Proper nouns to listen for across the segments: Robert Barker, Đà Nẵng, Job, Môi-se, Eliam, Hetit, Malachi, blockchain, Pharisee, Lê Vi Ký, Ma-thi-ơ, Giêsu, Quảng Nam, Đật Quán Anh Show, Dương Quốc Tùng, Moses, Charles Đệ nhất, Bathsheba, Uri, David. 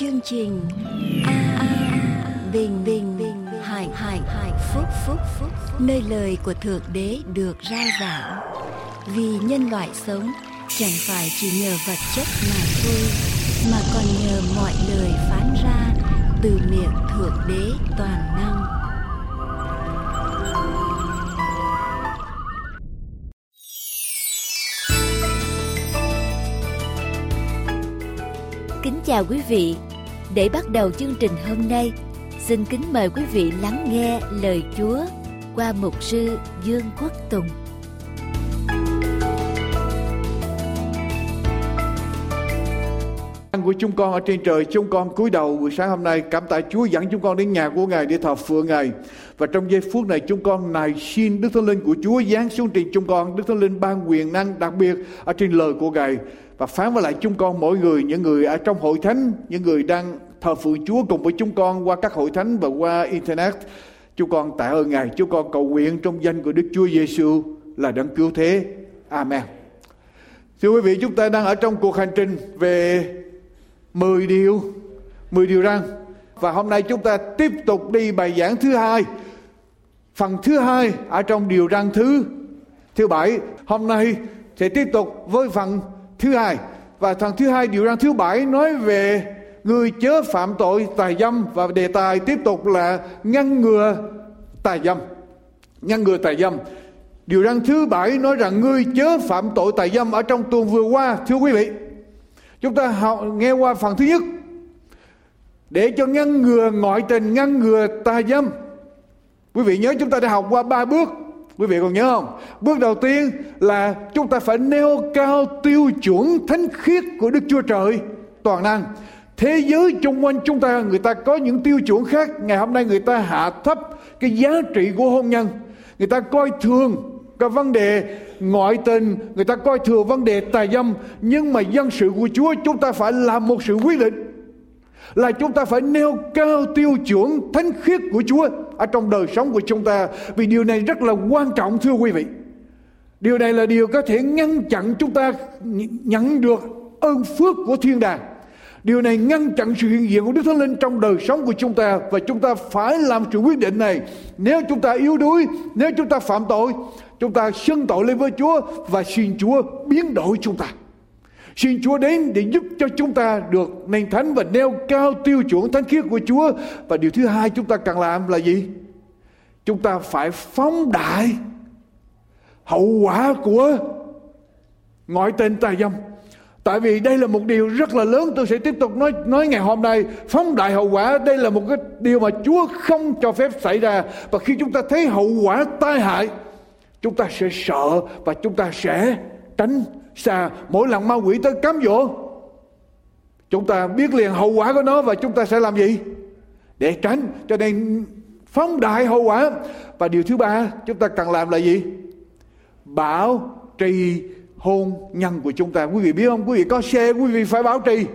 chương trình bình hải phúc nơi lời của Thượng Đế được rao giảng, vì nhân loại sống chẳng phải chỉ nhờ vật chất mà thôi, mà còn nhờ mọi lời phán ra từ miệng Thượng Đế toàn năng. Kính chào quý vị. Để bắt đầu chương trình hôm nay, xin kính mời quý vị lắng nghe lời Chúa qua mục sư Dương Quốc Tùng. Của chúng con ở trên trời, chúng con cúi đầu buổi sáng hôm nay cảm tạ Chúa dẫn chúng con đến nhà của Ngài để thờ phượng Ngài. Và trong giây phút này chúng con nài xin Đức Thánh Linh của Chúa giáng xuống trên chúng con. Đức Thánh Linh ban quyền năng đặc biệt ở trên lời của Ngài và phán với lại chúng con mỗi người, những người ở trong hội thánh, những người đang thờ phượng Chúa cùng với chúng con qua các hội thánh và qua internet. Chúng con tạ ơn Ngài, chúng con cầu nguyện trong danh của Đức Chúa Giêsu là Đấng Cứu Thế. Amen. Thưa quý vị, chúng ta đang ở trong cuộc hành trình về 10 điều răn. Và hôm nay chúng ta tiếp tục đi bài giảng thứ hai, phần thứ hai ở trong điều răn thứ 7. Hôm nay sẽ tiếp tục với phần thứ hai. Và phần thứ hai, điều răn thứ 7, nói về người chớ phạm tội tà dâm. Và đề tài tiếp tục là ngăn ngừa tà dâm. Điều răn thứ 7 nói rằng người chớ phạm tội tà dâm ở trong tuần vừa qua. Thưa quý vị, chúng ta học nghe qua phần thứ nhất, để cho ngăn ngừa ngoại tình, ngăn ngừa tà dâm. Quý vị nhớ chúng ta đã học qua 3 bước. Quý vị còn nhớ không? Bước đầu tiên là chúng ta phải nêu cao tiêu chuẩn thánh khiết của Đức Chúa Trời toàn năng. Thế giới chung quanh chúng ta, người ta có những tiêu chuẩn khác. Ngày hôm nay người ta hạ thấp cái giá trị của hôn nhân. Người ta coi thường cái vấn đề ngoại tình, người ta coi thường vấn đề tà dâm. Nhưng mà dân sự của Chúa, chúng ta phải làm một sự quyết định, là chúng ta phải nêu cao tiêu chuẩn thánh khiết của Chúa ở trong đời sống của chúng ta. Vì điều này rất là quan trọng thưa quý vị. Điều này là điều có thể ngăn chặn chúng ta nhận được ơn phước của thiên đàng. Điều này ngăn chặn sự hiện diện của Đức Thánh Linh trong đời sống của chúng ta. Và chúng ta phải làm sự quyết định này. Nếu chúng ta yếu đuối, nếu chúng ta phạm tội, chúng ta xưng tội lên với Chúa và xin Chúa biến đổi chúng ta. Xin Chúa đến để giúp cho chúng ta được nên thánh và nêu cao tiêu chuẩn thánh khiết của Chúa. Và điều thứ hai chúng ta cần làm là gì? Chúng ta phải phóng đại hậu quả của ngoại tình tà dâm. Tại vì đây là một điều rất là lớn, tôi sẽ tiếp tục nói ngày hôm nay. Phóng đại hậu quả, đây là một cái điều mà Chúa không cho phép xảy ra. Và khi chúng ta thấy hậu quả tai hại, chúng ta sẽ sợ và chúng ta sẽ tránh xa. Mỗi lần ma quỷ tới cám dỗ, chúng ta biết liền hậu quả của nó và chúng ta sẽ làm gì để tránh. Cho nên phóng đại hậu quả. Và điều thứ ba chúng ta cần làm là gì? Bảo trì hôn nhân của chúng ta. Quý vị biết không? Quý vị có xe quý vị phải bảo trì.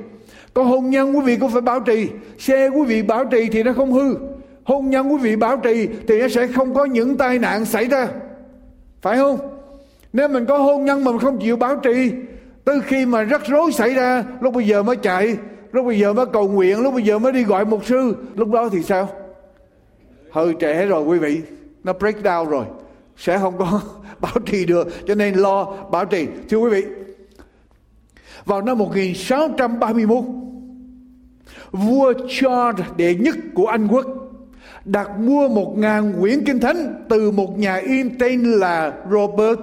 Có hôn nhân quý vị cũng phải bảo trì. Xe quý vị bảo trì thì nó không hư. Hôn nhân quý vị bảo trì thì nó sẽ không có những tai nạn xảy ra. Phải không? Nếu mình có hôn nhân mình không chịu bảo trì, từ khi mà rắc rối xảy ra, lúc bây giờ mới chạy, lúc bây giờ mới cầu nguyện, lúc bây giờ mới đi gọi mục sư, lúc đó thì sao? Hơi trẻ rồi quý vị, nó break down rồi, sẽ không có bảo trì được. Cho nên lo bảo trì. Thưa quý vị, vào năm 1631, vua Charles Đệ Nhất của Anh Quốc đặt mua 1.000 quyển kinh thánh từ một nhà in tên là Robert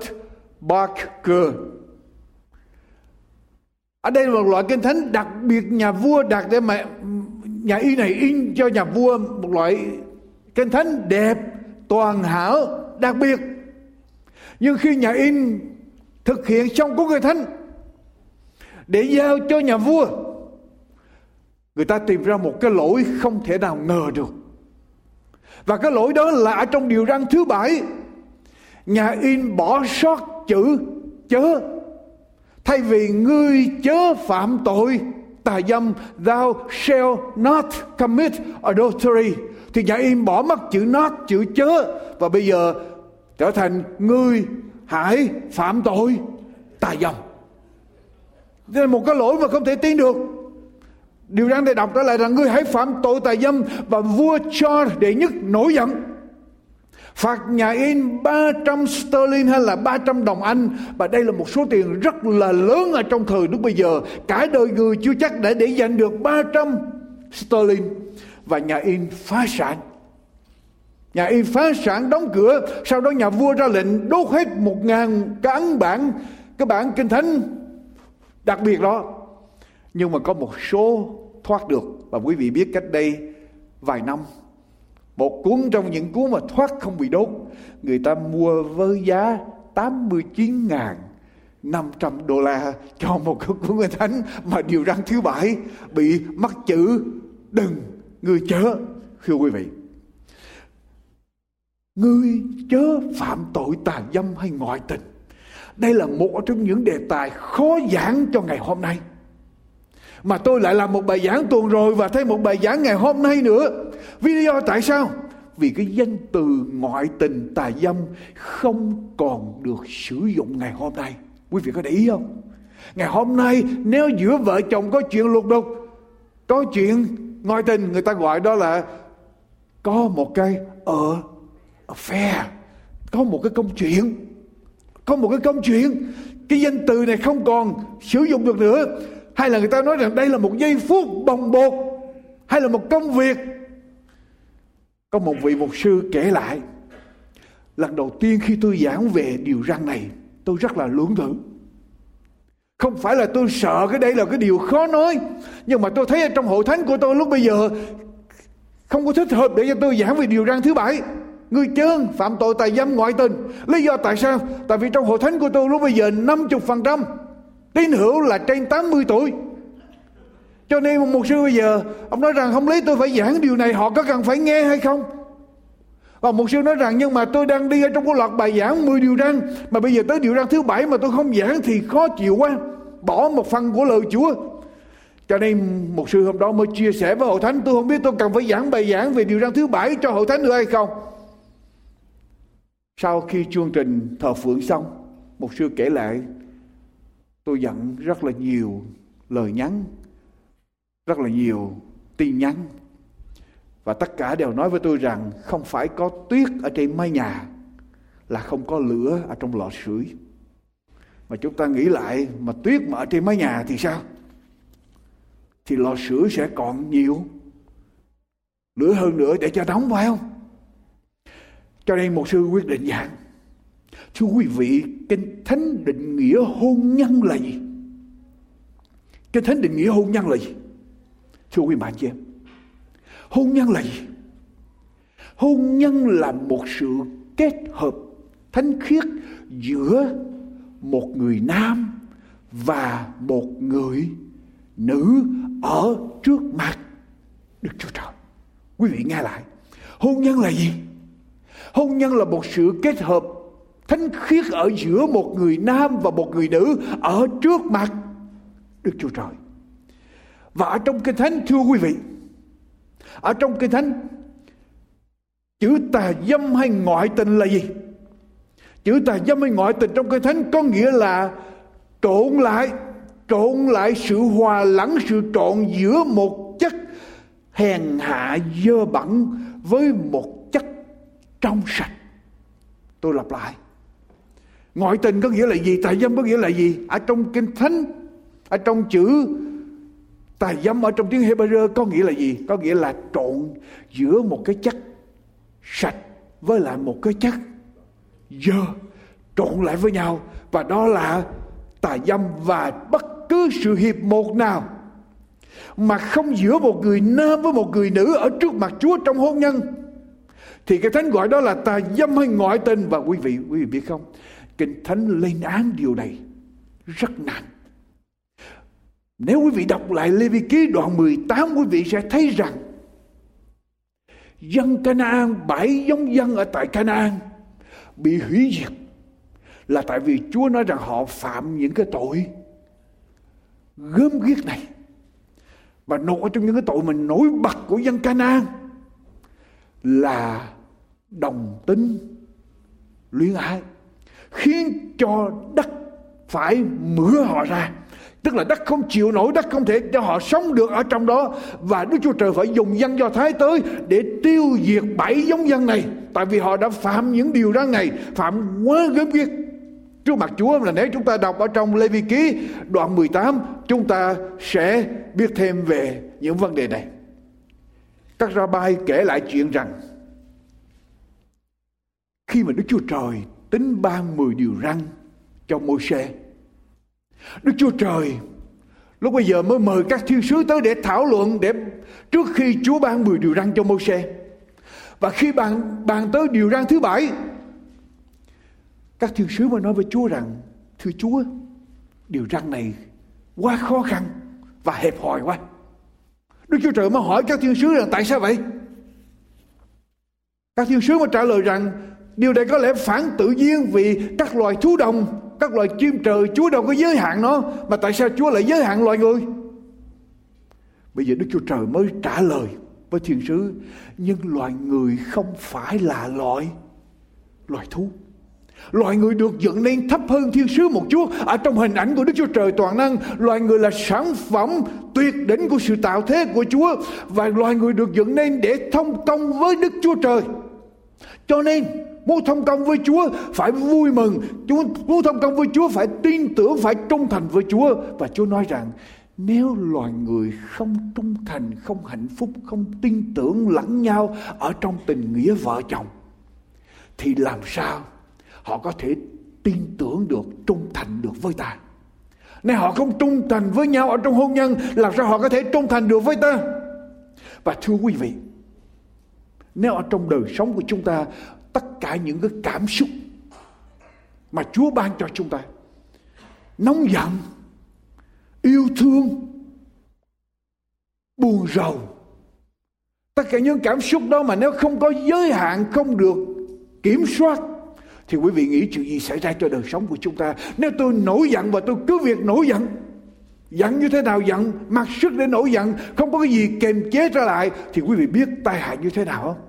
Barker. Ở đây là một loại kinh thánh đặc biệt nhà vua đặt để mà nhà in này in cho nhà vua, một loại kinh thánh đẹp, toàn hảo, đặc biệt. Nhưng khi nhà in thực hiện xong cuốn kinh thánh để giao cho nhà vua, người ta tìm ra một cái lỗi không thể nào ngờ được. Và cái lỗi đó là ở trong điều răn thứ 7, nhà in bỏ sót chữ chớ. Thay vì ngươi chớ phạm tội tà dâm, thou shall not commit adultery, thì nhà in bỏ mất chữ not, chữ chớ. Và bây giờ trở thành ngươi hãy phạm tội tà dâm. Đây là một cái lỗi mà không thể tin được. Điều răn Thầy đọc đó là rằng ngươi hãy phạm tội tà dâm, và vua Charles Đệ Nhất nổi giận, phạt nhà in 300 sterling hay là 300 đồng Anh. Và đây là một số tiền rất là lớn ở trong thời lúc bây giờ. Cả đời người chưa chắc đã để dành được 300 sterling. Và nhà in phá sản. Nhà in phá sản đóng cửa. Sau đó nhà vua ra lệnh đốt hết 1.000 cái ấn bản, cái bản Kinh Thánh đặc biệt đó. Nhưng mà có một số thoát được. Và quý vị biết cách đây vài năm, một cuốn trong những cuốn mà thoát không bị đốt, người ta mua với giá 89.500 đô la cho một cái cuốn Kinh Thánh mà điều răn thứ 7 bị mắc chữ đừng, ngươi chớ. Thưa quý vị, ngươi chớ phạm tội tà dâm hay ngoại tình. Đây là một trong những đề tài khó giảng cho ngày hôm nay. Mà tôi lại làm một bài giảng tuần rồi và thêm một bài giảng ngày hôm nay nữa. Vì lý do tại sao? Vì cái danh từ ngoại tình, tà dâm không còn được sử dụng ngày hôm nay. Quý vị có để ý không? Ngày hôm nay nếu giữa vợ chồng có chuyện lục đục, có chuyện ngoại tình, người ta gọi đó là có một cái affair, có một cái công chuyện. Có một cái công chuyện. Cái danh từ này không còn sử dụng được nữa. Hay là người ta nói rằng đây là một giây phút bồng bột, hay là một công việc. Có một vị mục sư kể lại, lần đầu tiên khi tôi giảng về điều răn này, tôi rất là lưỡng thử. Không phải là tôi sợ cái đây là cái điều khó nói, nhưng mà tôi thấy ở trong hội thánh của tôi lúc bây giờ không có thích hợp để cho tôi giảng về điều răn thứ 7. Ngươi chớ phạm tội tà dâm ngoại tình. Lý do tại sao? Tại vì trong hội thánh của tôi lúc bây giờ 50% tín hữu là trên 80 tuổi. Cho nên một mục sư bây giờ, ông nói rằng không lý tôi phải giảng điều này, họ có cần phải nghe hay không? Và mục sư nói rằng nhưng mà tôi đang đi ở trong cái loạt bài giảng 10 điều răn, mà bây giờ tới điều răn thứ 7 mà tôi không giảng thì khó chịu quá, bỏ một phần của lời Chúa. Cho nên mục sư hôm đó mới chia sẻ với hội thánh, tôi không biết tôi cần phải giảng bài giảng về điều răn thứ 7 cho hội thánh nữa hay không. Sau khi chương trình thờ phượng xong, mục sư kể lại, tôi nhận rất là nhiều lời nhắn, rất là nhiều tin nhắn. Và tất cả đều nói với tôi rằng không phải có tuyết ở trên mái nhà là không có lửa ở trong lò sưởi. Mà chúng ta nghĩ lại, mà tuyết mà ở trên mái nhà thì sao? Thì lò sưởi sẽ còn nhiều lửa hơn nữa để cho nóng, phải không? Cho nên một sư quyết định giảng. Thưa quý vị, Kinh Thánh định nghĩa hôn nhân là gì? Kinh Thánh định nghĩa hôn nhân là gì? Thưa quý bạn chị em, hôn nhân là gì? Hôn nhân là một sự kết hợp thánh khiết giữa một người nam và một người nữ ở trước mặt Đức Chúa Trời. Quý vị nghe lại, hôn nhân là gì? Hôn nhân là một sự kết hợp thánh khiết ở giữa một người nam và một người nữ ở trước mặt Đức Chúa Trời. Và ở trong Kinh Thánh, thưa quý vị, ở trong Kinh Thánh, chữ tà dâm hay ngoại tình là gì? Chữ tà dâm hay ngoại tình trong Kinh Thánh có nghĩa là trộn lại sự hòa lẫn, sự trộn giữa một chất hèn hạ dơ bẩn với một chất trong sạch. Tôi lặp lại, ngoại tình có nghĩa là gì? Tà dâm có nghĩa là gì? Ở trong Kinh Thánh, ở trong chữ tà dâm ở trong tiếng Hebrew có nghĩa là gì? Có nghĩa là trộn giữa một cái chất sạch với lại một cái chất dơ, trộn lại với nhau, và đó là tà dâm. Và bất cứ sự hiệp một nào mà không giữa một người nam với một người nữ ở trước mặt Chúa trong hôn nhân thì Kinh Thánh gọi đó là tà dâm hay ngoại tình. Và quý vị biết không, Kinh Thánh lên án điều này rất nặng. Nếu quý vị đọc lại Lê Vi Ký đoạn 18, quý vị sẽ thấy rằng dân Canaan, 7 giống dân ở tại Canaan bị hủy diệt là tại vì Chúa nói rằng họ phạm những cái tội gớm ghiếc này. Và nổi trong những cái tội mình nổi bật của dân Canaan là đồng tính luyến ái, khiến cho đất phải mửa họ ra, Tức là đất không chịu nổi, đất không thể cho họ sống được ở trong đó. Và Đức Chúa Trời phải dùng dân Do Thái tới để tiêu diệt 7 giống dân này. Tại vì họ đã phạm những điều đó này, phạm quá gớm ghiếc trước mặt Chúa. Là nếu chúng ta đọc ở trong Lê Vi Ký đoạn 18, chúng ta sẽ biết thêm về những vấn đề này. Các Ra-bai kể lại chuyện rằng khi mà Đức Chúa Trời tính ban 10 điều răn cho Môi-se, Đức Chúa Trời lúc bây giờ mới mời các thiên sứ tới để thảo luận, để trước khi Chúa ban 10 điều răn cho Môi-se. Và khi bàn tới điều răn thứ 7, các thiên sứ mới nói với Chúa rằng: thưa Chúa, điều răn này quá khó khăn và hẹp hòi quá. Đức Chúa Trời mới hỏi các thiên sứ rằng tại sao vậy? Các thiên sứ mới trả lời rằng điều này có lẽ phản tự nhiên, vì các loài thú đồng, các loài chim trời, Chúa đâu có giới hạn nó, mà tại sao Chúa lại giới hạn loài người? Bây giờ Đức Chúa Trời mới trả lời với thiên sứ: nhưng loài người không phải là loài thú. Loài người được dựng nên thấp hơn thiên sứ một chút. Ở trong hình ảnh của Đức Chúa Trời toàn năng, loài người là sản phẩm tuyệt đỉnh của sự tạo thế của Chúa. Và loài người được dựng nên để thông công với Đức Chúa Trời. Cho nên muốn thông công với Chúa phải vui mừng, muốn thông công với Chúa phải tin tưởng, phải trung thành với Chúa. Và Chúa nói rằng nếu loài người không trung thành, không hạnh phúc, không tin tưởng lẫn nhau ở trong tình nghĩa vợ chồng, thì làm sao họ có thể tin tưởng được, trung thành được với ta? Nếu họ không trung thành với nhau ở trong hôn nhân, làm sao họ có thể trung thành được với ta? Và thưa quý vị, nếu ở trong đời sống của chúng ta, tất cả những cái cảm xúc mà Chúa ban cho chúng ta, nóng giận, yêu thương, buồn rầu, tất cả những cảm xúc đó mà nếu không có giới hạn, không được kiểm soát, thì quý vị nghĩ chuyện gì xảy ra cho đời sống của chúng ta? Nếu tôi nổi giận và tôi cứ việc nổi giận, giận như thế nào giận, mặc sức để nổi giận, không có cái gì kềm chế trở lại, thì quý vị biết tai hại như thế nào không?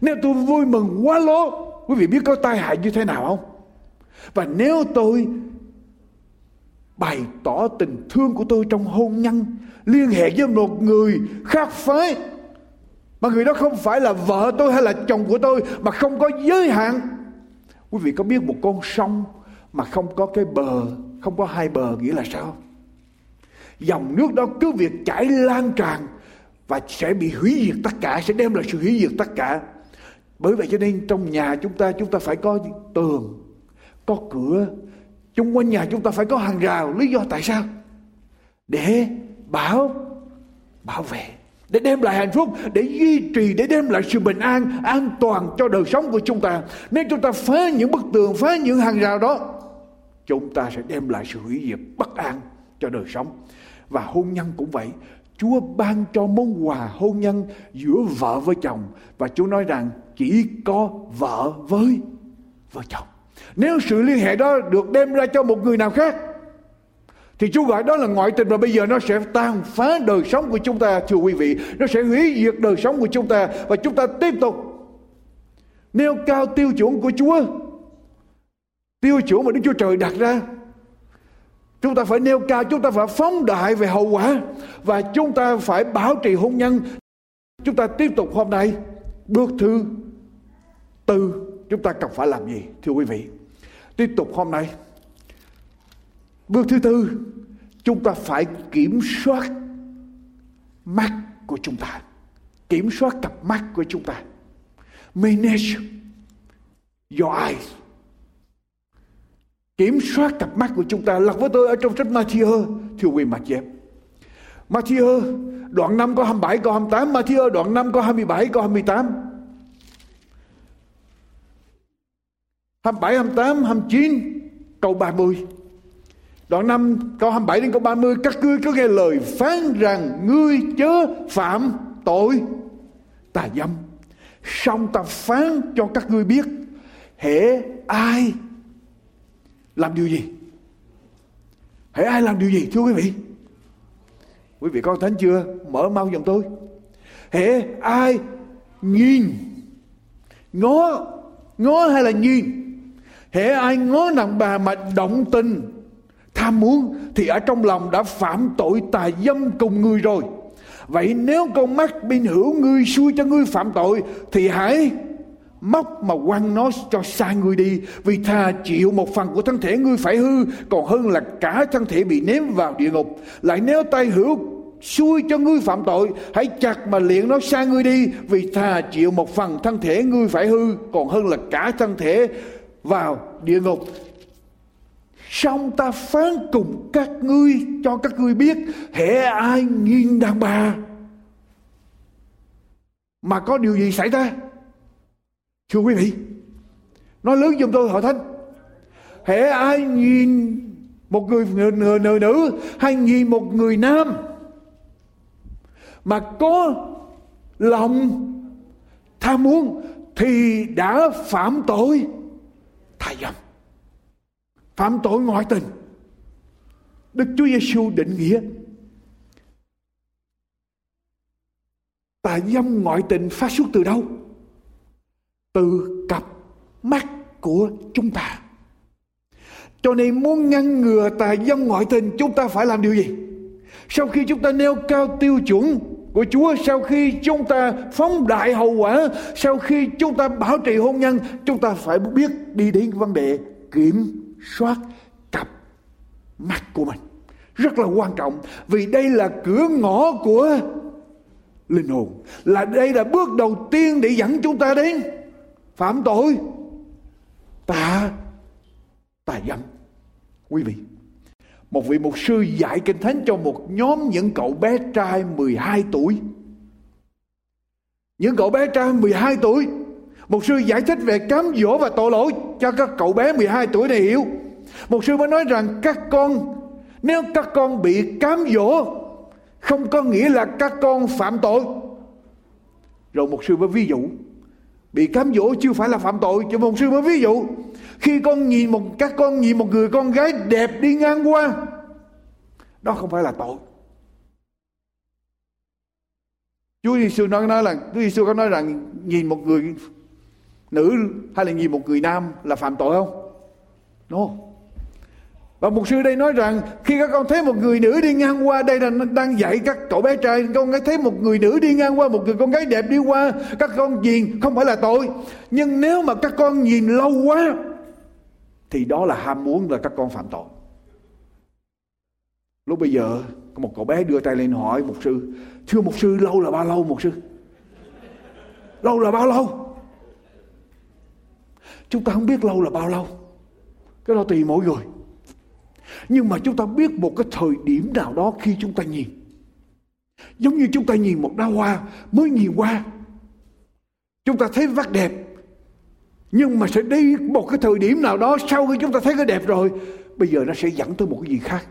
Nếu tôi vui mừng quá lố, quý vị biết có tai hại như thế nào không? Và nếu tôi bày tỏ tình thương của tôi trong hôn nhân, liên hệ với một người khác phái, mà người đó không phải là vợ tôi hay là chồng của tôi, mà không có giới hạn. Quý vị có biết một con sông mà không có cái bờ, không có hai bờ nghĩa là sao? Dòng nước đó cứ việc chảy lan tràn và sẽ bị hủy diệt tất cả, sẽ đem lại sự hủy diệt tất cả. Bởi vậy cho nên trong nhà chúng ta phải có tường, có cửa. Chung quanh nhà chúng ta phải có hàng rào. Lý do tại sao? Để bảo vệ, để đem lại hạnh phúc, để duy trì, để đem lại sự bình an, an toàn cho đời sống của chúng ta. Nếu chúng ta phá những bức tường, phá những hàng rào đó, chúng ta sẽ đem lại sự hủy diệt, bất an cho đời sống. Và hôn nhân cũng vậy. Chúa ban cho món quà hôn nhân giữa vợ với chồng. Và Chúa nói rằng chỉ có vợ với vợ chồng. Nếu sự liên hệ đó được đem ra cho một người nào khác, thì Chúa gọi đó là ngoại tình, và bây giờ nó sẽ tàn phá đời sống của chúng ta. Thưa quý vị, nó sẽ hủy diệt đời sống của chúng ta. Và chúng ta tiếp tục nêu cao tiêu chuẩn của Chúa, tiêu chuẩn mà Đức Chúa Trời đặt ra. Chúng ta phải nêu cao, chúng ta phải phóng đại về hậu quả, và chúng ta phải bảo trì hôn nhân. Chúng ta tiếp tục hôm nay, bước thứ tư chúng ta cần phải làm gì? Thưa quý vị, tiếp tục hôm nay, bước thứ tư, chúng ta phải kiểm soát mắt của chúng ta. Kiểm soát cặp mắt của chúng ta. Manage your eyes. Kiểm soát cặp mắt của chúng ta. Lật với tôi ở trong sách Ma-thi-ơ, thưa quý mặt dẹp. Ma-thi-ơ đoạn 5 câu 27 câu 28, Ma-thi-ơ đoạn 5 câu 27 câu 28. 27, 28, 29 câu 30. Đoạn 5 câu 27 đến câu 30: các ngươi có nghe lời phán rằng ngươi chớ phạm tội tà dâm, song ta phán cho các ngươi biết, hễ ai làm điều gì? Hễ ai làm điều gì? Thưa quý vị, quý vị có thánh chưa? Mở mau giùm tôi. Hễ ai nhìn, ngó hay là nhìn, hễ ai ngó đàn bà mà động tình tham muốn thì ở trong lòng đã phạm tội tà dâm cùng người rồi. Vậy nếu con mắt bên hữu ngươi xui cho ngươi phạm tội thì hãy móc mà quăng nó cho xa ngươi đi, vì thà chịu một phần của thân thể ngươi phải hư còn hơn là cả thân thể bị ném vào địa ngục. Lại nếu tay hữu xui cho ngươi phạm tội, hãy chặt mà liệng nó xa ngươi đi, vì thà chịu một phần thân thể ngươi phải hư còn hơn là cả thân thể vào địa ngục. Xong ta phán cùng các ngươi cho các ngươi biết, hễ ai nghiêng đàn bà mà có điều gì xảy ra? Thưa quý vị, nói lớn giùm tôi hội thánh. Hễ ai nhìn một người nữ hay nhìn một người nam mà có lòng tham muốn thì đã phạm tội tà dâm, phạm tội ngoại tình. Đức Chúa Giêsu định nghĩa tà dâm ngoại tình phát xuất từ đâu? Từ cặp mắt của chúng ta. Cho nên muốn ngăn ngừa tà dâm ngoại tình, chúng ta phải làm điều gì? Sau khi chúng ta nêu cao tiêu chuẩn của Chúa, sau khi chúng ta phóng đại hậu quả, sau khi chúng ta bảo trì hôn nhân, chúng ta phải biết đi đến vấn đề kiểm soát cặp mắt của mình. Rất là quan trọng, vì đây là cửa ngõ của linh hồn, là đây là bước đầu tiên để dẫn chúng ta đến phạm tội tà dâm. Quý vị, một vị mục sư dạy kinh thánh cho một nhóm những cậu bé trai 12 tuổi. Những cậu bé trai 12 tuổi, mục sư giải thích về cám dỗ và tội lỗi cho các cậu bé 12 tuổi này hiểu. Mục sư mới nói rằng nếu các con bị cám dỗ không có nghĩa là các con phạm tội. Rồi mục sư mới ví dụ, bị cám dỗ chưa phải là phạm tội, cho mục sư mới ví dụ, khi các con nhìn một người con gái đẹp đi ngang qua, đó không phải là tội. Chúa Giêsu nói rằng nhìn một người nữ hay là nhìn một người nam là phạm tội không? No. Và mục sư đây nói rằng khi các con thấy một người nữ đi ngang qua, đây là đang dạy các cậu bé trai, con gái thấy một người nữ đi ngang qua, một người con gái đẹp đi qua, các con nhìn không phải là tội. Nhưng nếu mà các con nhìn lâu quá thì đó là ham muốn, là các con phạm tội. Lúc bây giờ có một cậu bé đưa tay lên hỏi mục sư, thưa mục sư, lâu là bao lâu mục sư? Lâu là bao lâu? Chúng ta không biết lâu là bao lâu, cái đó tùy mỗi người. Nhưng mà chúng ta biết một cái thời điểm nào đó khi chúng ta nhìn, giống như chúng ta nhìn một đóa hoa, mới nhìn qua chúng ta thấy vắt đẹp, nhưng mà sẽ đi một cái thời điểm nào đó sau khi chúng ta thấy cái đẹp rồi, bây giờ nó sẽ dẫn tới một cái gì khác.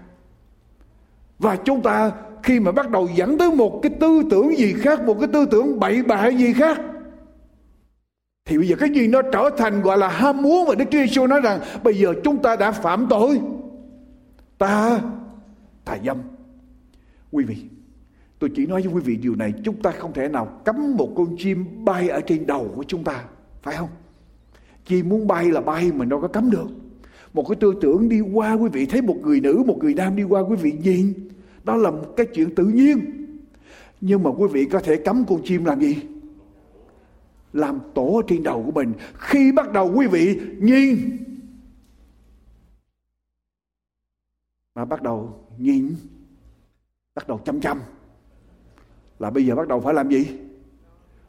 Và chúng ta khi mà bắt đầu dẫn tới một cái tư tưởng gì khác, một cái tư tưởng bậy bạ gì khác, thì bây giờ cái gì nó trở thành gọi là ham muốn. Và Đức Chúa Giêsu nói rằng bây giờ chúng ta đã phạm tội tà dâm. Quý vị, tôi chỉ nói với quý vị điều này, chúng ta không thể nào cấm một con chim bay ở trên đầu của chúng ta, phải không? Chim muốn bay là bay, mình đâu có cấm được. Một cái tư tưởng đi qua, quý vị thấy một người nữ, một người nam đi qua, quý vị nhìn, đó là một cái chuyện tự nhiên. Nhưng mà quý vị có thể cấm con chim làm gì? Làm tổ trên đầu của mình. Khi bắt đầu quý vị nhìn mà bắt đầu chăm là bây giờ bắt đầu phải làm gì?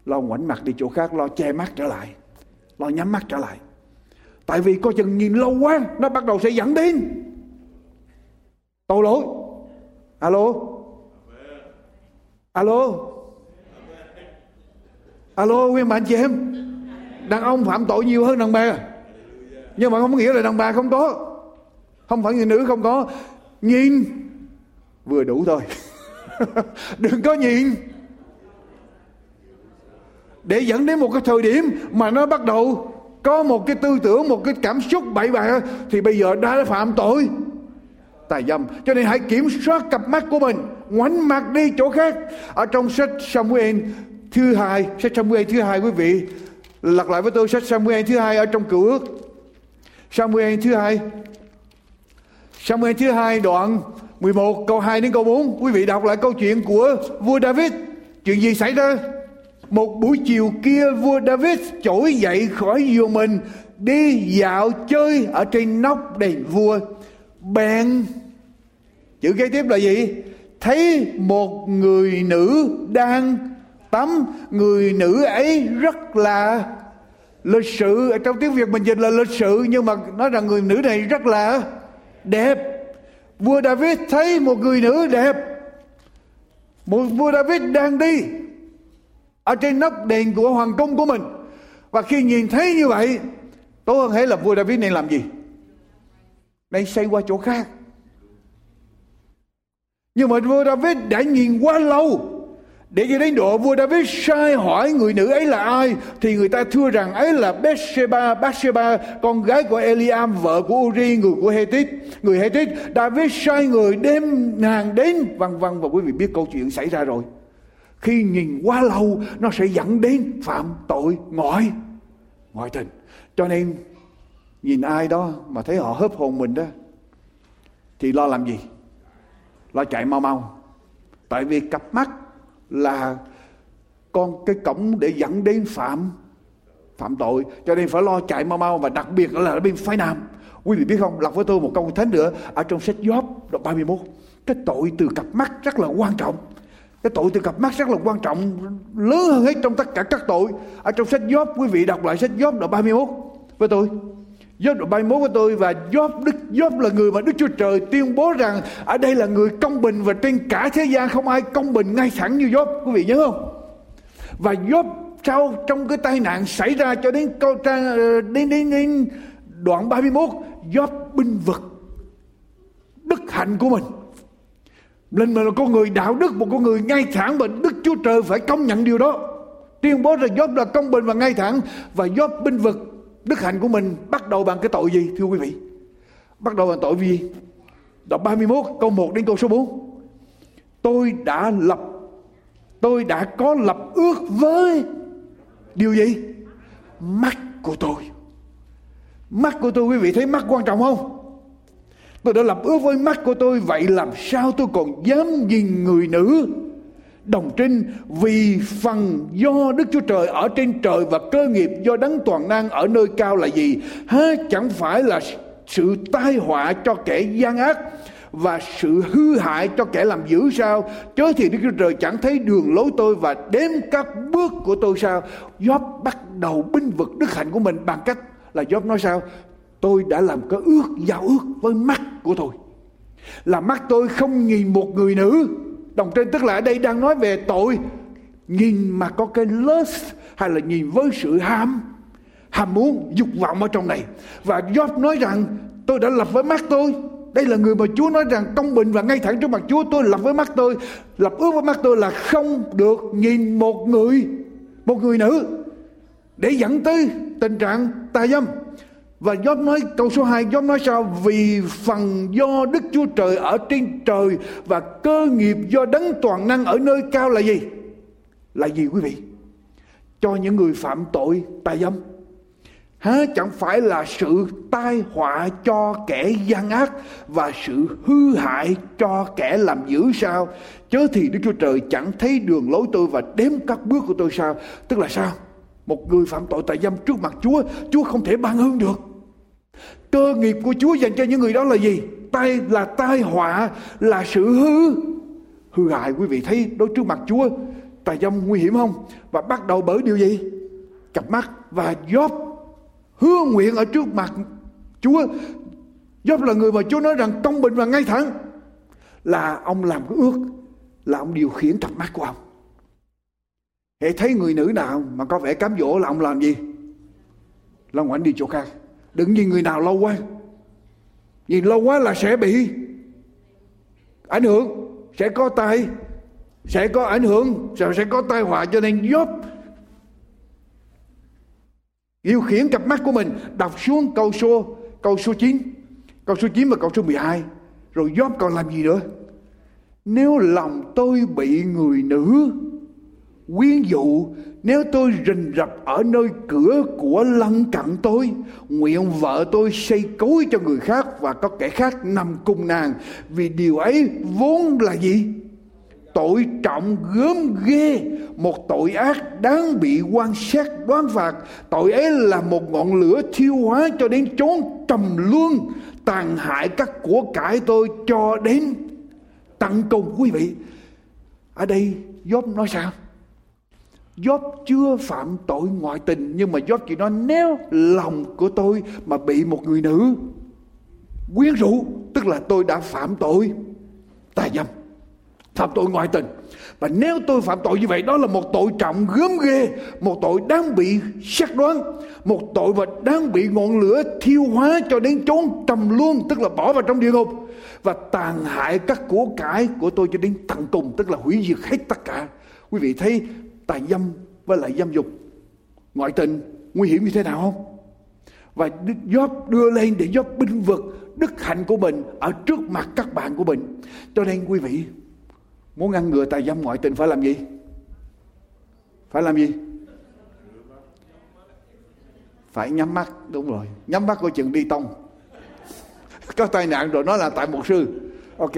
Lo ngoảnh mặt đi chỗ khác, lo che mắt trở lại, lo nhắm mắt trở lại. Tại vì có chừng nhìn lâu quá, nó bắt đầu sẽ dẫn đến tội lỗi. Alo, quý bạn chị em, đàn ông phạm tội nhiều hơn đàn bà, nhưng mà không nghĩa là đàn bà không có, không phải người nữ không có. Nhìn vừa đủ thôi. Đừng có nhìn để dẫn đến một cái thời điểm mà nó bắt đầu có một cái tư tưởng, một cái cảm xúc bậy bạ, thì bây giờ đã phạm tội tà dâm. Cho nên hãy kiểm soát cặp mắt của mình, ngoảnh mặt đi chỗ khác. Ở trong sách Samuel thứ 2, quý vị lật lại với tôi, sách Samuel thứ 2 ở trong Cựu Ước. Samuel thứ 2 Samuel thứ 2 đoạn 11 câu 2 đến câu 4. Quý vị đọc lại câu chuyện của vua David. Chuyện gì xảy ra? Một buổi chiều kia, vua David trỗi dậy khỏi giường mình, đi dạo chơi ở trên nóc đền vua. Bèn, chữ kế tiếp là gì? Thấy một người nữ đang tắm. Người nữ ấy rất là lịch sự. Trong tiếng Việt mình dịch là lịch sự, nhưng mà nói rằng người nữ này rất là đẹp. Vua David thấy một người nữ đẹp. Một vua David đang đi ở trên nóc đền của hoàng cung của mình. Và khi nhìn thấy như vậy, tôi hơn thấy là vua David nên làm gì? Nên xây qua chỗ khác. Nhưng mà vua David đã nhìn quá lâu, để cho đến độ vua David sai hỏi người nữ ấy là ai, thì người ta thưa rằng ấy là Bathsheba, con gái của Eliam, vợ của Uri, người của Hetit. Người Hetit, David sai người đem nàng đến, vân vân. Và quý vị biết câu chuyện xảy ra rồi. Khi nhìn quá lâu, nó sẽ dẫn đến phạm tội ngoại tình. Cho nên nhìn ai đó mà thấy họ hớp hồn mình đó, thì lo làm gì? Lo chạy mau. Tại vì cặp mắt là cái cổng để dẫn đến phạm tội. Cho nên phải lo chạy mau. Và đặc biệt là ở bên phái Nam. Quý vị biết không? Lọc với tôi một câu thánh nữa. Ở trong sách Job, đoạn 31. Cái tội từ cặp mắt rất là quan trọng. Lớn hơn hết trong tất cả các tội. Ở trong sách Job, quý vị đọc lại sách Job đoạn 31 với tôi. Và Đức Job là người mà Đức Chúa Trời tuyên bố rằng ở đây là người công bình, và trên cả thế gian không ai công bình ngay thẳng như Job, quý vị nhớ không? Và Job trong cái tai nạn xảy ra cho đến đến đoạn 31, Job binh vực đức hạnh của mình. Lên mình là con người đạo đức, một con người ngay thẳng, và Đức Chúa Trời phải công nhận điều đó. Tuyên bố rằng Job là công bình và ngay thẳng, và Job binh vực đức hạnh của mình bắt đầu bằng cái tội gì, thưa quý vị? Bắt đầu bằng tội gì? Đoạn 31 câu 1 đến câu số 4. Tôi đã có lập ước với điều gì? Mắt của tôi. Quý vị thấy mắt quan trọng không? Tôi đã lập ước với mắt của tôi, vậy làm sao tôi còn dám nhìn người nữ đồng trinh? Vì phần do Đức Chúa Trời ở trên trời và cơ nghiệp do Đấng Toàn Năng ở nơi cao là gì? Há chẳng phải là sự tai họa cho kẻ gian ác và sự hư hại cho kẻ làm dữ sao? Chớ thì Đức Chúa Trời chẳng thấy đường lối tôi và đếm các bước của tôi sao? Job bắt đầu binh vực đức hạnh của mình bằng cách là Job nói sao? Tôi đã làm cái giao ước với mắt của tôi, là mắt tôi không nhìn một người nữ đồng trên. Tức là ở đây đang nói về tội nhìn mà có cái lust, hay là nhìn với sự ham muốn, dục vọng ở trong này. Và Job nói rằng tôi đã lập với mắt tôi. Đây là người mà Chúa nói rằng công bình và ngay thẳng trước mặt Chúa. Tôi lập với mắt tôi, lập ước với mắt tôi là không được nhìn một người nữ, để dẫn tới tình trạng tà dâm. Và Job nói câu số 2, Job nói sao? Vì phần do Đức Chúa Trời ở trên trời và cơ nghiệp do Đấng Toàn Năng ở nơi cao là gì? Là gì quý vị? Cho những người phạm tội tà dâm. Há chẳng phải là sự tai họa cho kẻ gian ác và sự hư hại cho kẻ làm dữ sao? Chớ thì Đức Chúa Trời chẳng thấy đường lối tôi và đếm các bước của tôi sao? Tức là sao? Một người phạm tội tà dâm trước mặt Chúa, Chúa không thể ban ơn được. Cơ nghiệp của Chúa dành cho những người đó là gì? Là tai họa, là sự hư hại. Quý vị thấy đối trước mặt Chúa, tà dâm nguy hiểm không? Và bắt đầu bởi điều gì? Cặp mắt. Và Job hứa nguyện ở trước mặt Chúa. Job là người mà Chúa nói rằng công bình và ngay thẳng. Là ông làm cái ước, là ông điều khiển cặp mắt của ông. Hễ thấy người nữ nào mà có vẻ cám dỗ là ông làm gì? Là ngoảnh đi chỗ khác. Đừng nhìn người nào lâu quá. Nhìn lâu quá là sẽ bị ảnh hưởng, sẽ có tai họa. Cho nên Job điều khiển cặp mắt của mình. Đọc xuống câu số 9 và câu số 12. Rồi Job còn làm gì nữa? Nếu lòng tôi bị người nữ Quyến dụ, nếu tôi rình rập ở nơi cửa của lân cận tôi, nguyện vợ tôi xây cối cho người khác và có kẻ khác nằm cùng nàng, vì điều ấy vốn là gì? Tội trọng gớm ghê, một tội ác đáng bị quan sát đoán phạt. Tội ấy là một ngọn lửa thiêu hóa cho đến chốn trầm luân, tàn hại các của cải tôi cho đến tận cùng. Quý vị, ở đây Job nói sao? Job chưa phạm tội ngoại tình, nhưng mà Job chỉ nói nếu lòng của tôi mà bị một người nữ quyến rũ, tức là tôi đã phạm tội tà dâm, phạm tội ngoại tình. Và nếu tôi phạm tội như vậy, đó là một tội trọng gớm ghê, một tội đáng bị xét đoán, một tội và đáng bị ngọn lửa thiêu hóa cho đến chốn trầm luân, tức là bỏ vào trong địa ngục, và tàn hại các của cải của tôi cho đến tận cùng, tức là hủy diệt hết tất cả. Quý vị thấy tà dâm với lại dâm dục, ngoại tình nguy hiểm như thế nào không? Và Đức Job đưa lên để Job binh vực đức hạnh của mình ở trước mặt các bạn của mình. Cho nên quý vị muốn ngăn ngừa tà dâm ngoại tình phải làm gì? Phải làm gì? Phải nhắm mắt, đúng rồi. Nhắm mắt coi chừng đi tông. Có tai nạn rồi nó là tại một sư. Ok,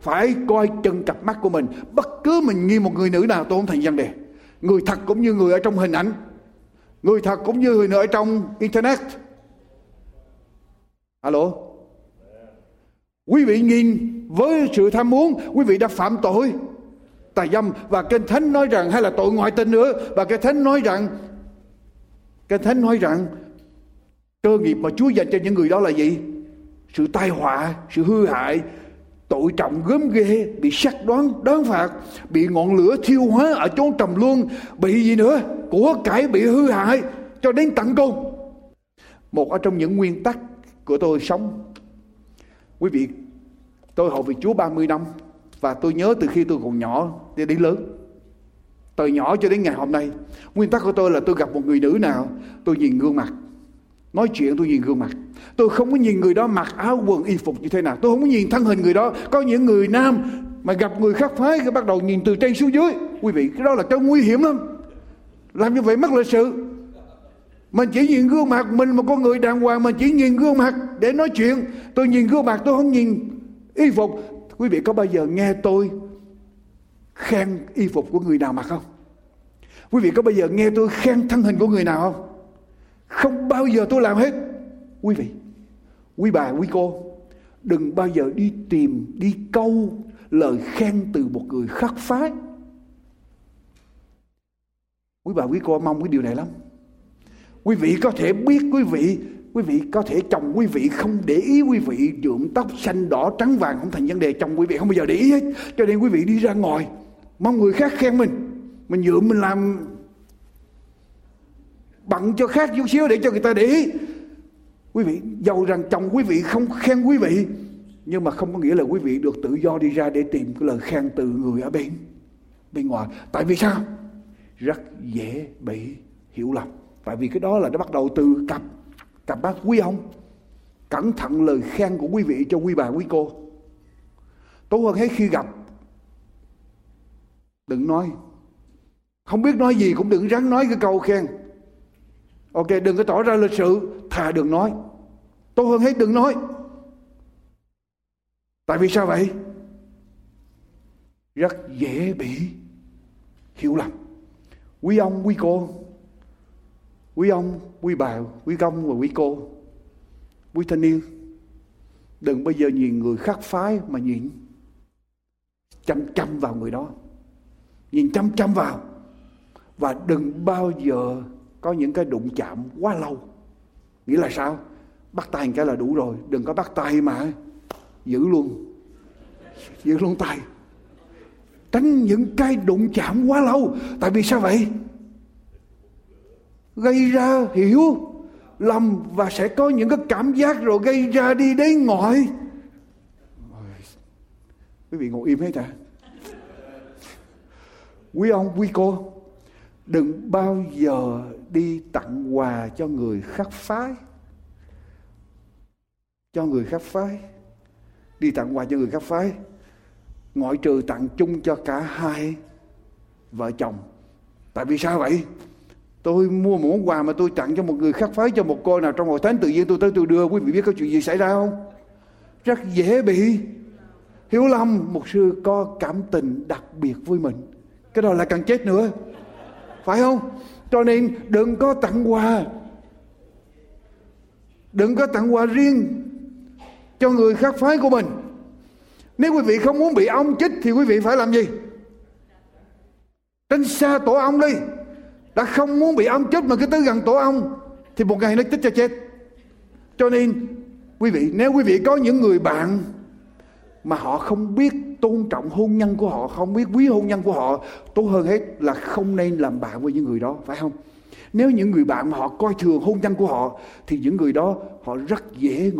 phải coi chừng cặp mắt của mình. Bất cứ mình nghi một người nữ nào, tôi không thành vấn đề. Người thật cũng như người ở trong hình ảnh, người thật cũng như người nữ ở trong internet. Alo, quý vị nhìn với sự tham muốn, quý vị đã phạm tội tà dâm, và Kinh Thánh nói rằng, hay là tội ngoại tình nữa, và Kinh Thánh nói rằng cơ nghiệp mà Chúa dành cho những người đó là gì? Sự tai họa, sự hư hại, tội trọng gớm ghê, bị xét đoán, đoán phạt, bị ngọn lửa thiêu hóa ở chốn trầm luân, bị gì nữa? Của cải bị hư hại cho đến tận cùng. Một ở trong những nguyên tắc của tôi sống, quý vị, tôi hầu việc Chúa 30 năm, và tôi nhớ từ khi tôi còn nhỏ đến lớn, từ nhỏ cho đến ngày hôm nay, nguyên tắc của tôi là tôi gặp một người nữ nào, tôi nhìn gương mặt. Nói chuyện tôi nhìn gương mặt. Tôi không có nhìn người đó mặc áo quần y phục như thế nào. Tôi không có nhìn thân hình người đó. Có những người nam mà gặp người khác phái bắt đầu nhìn từ trên xuống dưới. Quý vị, cái đó là cái nguy hiểm lắm. Làm như vậy mất lịch sự. Mình chỉ nhìn gương mặt. Mình một con người đàng hoàng, mình chỉ nhìn gương mặt để nói chuyện. Tôi nhìn gương mặt, tôi không nhìn y phục. Quý vị có bao giờ nghe tôi khen y phục của người nào mặc không? Quý vị có bao giờ nghe tôi khen thân hình của người nào không? Không bao giờ tôi làm hết. Quý vị, quý bà, quý cô, đừng bao giờ đi tìm, đi câu lời khen từ một người khác phái. Quý bà, quý cô mong cái điều này lắm. Quý vị có thể biết, quý vị có thể chồng quý vị không để ý, quý vị nhuộm tóc xanh đỏ trắng vàng không thành vấn đề, chồng quý vị không bao giờ để ý hết. Cho nên quý vị đi ra ngoài mong người khác khen mình nhuộm, mình làm bận cho khác chút xíu để cho người ta để ý. Quý vị, dầu rằng chồng quý vị không khen quý vị, nhưng mà không có nghĩa là quý vị được tự do đi ra để tìm cái lời khen từ người ở bên ngoài. Tại vì sao? Rất dễ bị hiểu lầm. Tại vì cái đó là nó bắt đầu từ cặp mắt quý ông. Cẩn thận lời khen của quý vị cho quý bà, quý cô. Tốt hơn hết khi gặp, đừng nói. Không biết nói gì cũng đừng ráng nói cái câu khen. Ok, đừng có tỏ ra lịch sự, thà đừng nói. Tốt hơn hết đừng nói. Tại vì sao vậy? Rất dễ bị hiểu lầm. Quý ông, quý cô, quý ông, quý bà, quý công và quý cô, quý thanh niên, đừng bao giờ nhìn người khác phái mà nhìn chăm chăm vào người đó. Nhìn chăm chăm vào. Và đừng bao giờ có những cái đụng chạm quá lâu. Nghĩa là sao? Bắt tay một cái là đủ rồi. Đừng có bắt tay mà giữ luôn tay. Tránh những cái đụng chạm quá lâu. Tại vì sao vậy? Gây ra hiểu lầm, và sẽ có những cái cảm giác rồi gây ra đi đến ngoại. Quý vị ngồi im hết hả? Quý ông, quý cô, đừng bao giờ đi tặng quà cho người khác phái. Đi tặng quà cho người khác phái, ngoại trừ tặng chung cho cả hai vợ chồng Tại vì sao vậy? Tôi mua một món quà mà tôi tặng cho một người khác phái, cho một cô nào trong hội thánh, tự nhiên tôi tới tôi đưa. Quý vị biết có chuyện gì xảy ra không? Rất dễ bị hiểu lầm. Mục sư có cảm tình đặc biệt với mình, cái đó là càng chết nữa, phải không? Cho nên đừng có tặng quà, đừng có tặng quà riêng cho người khác phái của mình. Nếu quý vị không muốn bị ong chích thì quý vị phải làm gì? Tránh xa tổ ong đi. Đã không muốn bị ong chích mà cứ tới gần tổ ong thì một ngày nó chích cho chết. Cho nên quý vị, nếu quý vị có những người bạn mà họ không biết tôn trọng hôn nhân của họ, không biết quý hôn nhân của họ, tốt hơn hết là không nên làm bạn với những người đó, phải không? Nếu những người bạn mà họ coi thường hôn nhân của họ thì những người đó họ rất dễ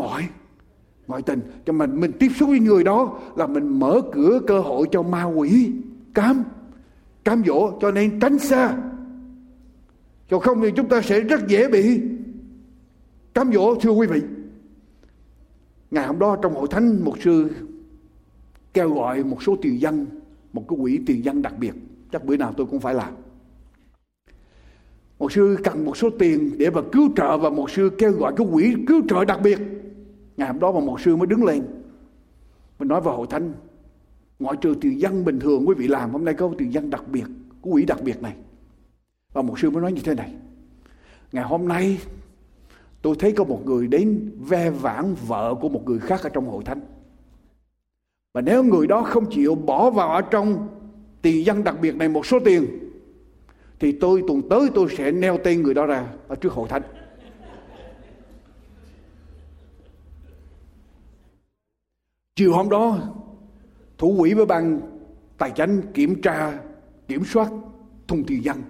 ngoại tình. Cho mình tiếp xúc với người đó là mình mở cửa cơ hội cho ma quỷ cám dỗ. Cho nên tránh xa, cho không thì chúng ta sẽ rất dễ bị cám dỗ. Thưa quý vị, ngày hôm đó trong hội thánh, mục sư kêu gọi một số tiền dân, một cái quỹ tiền dân đặc biệt, chắc bữa nào tôi cũng phải làm. Mục sư cần một số tiền để mà cứu trợ, và mục sư kêu gọi cái quỹ cứu trợ đặc biệt. Ngày hôm đó mà mục sư mới đứng lên, mình nói vào hội thánh, ngoại trừ tiền dân bình thường quý vị làm, hôm nay có tiền dân đặc biệt, cái quỹ đặc biệt này. Và mục sư mới nói như thế này: ngày hôm nay tôi thấy có một người đến ve vãn vợ của một người khác ở trong hội thánh, và nếu người đó không chịu bỏ vào ở trong tiền dân đặc biệt này một số tiền thì tôi tuần tới tôi sẽ nêu tên người đó ra ở trước hội thánh. Chiều hôm đó, thủ quỹ với ban tài chánh kiểm soát thùng tiền dân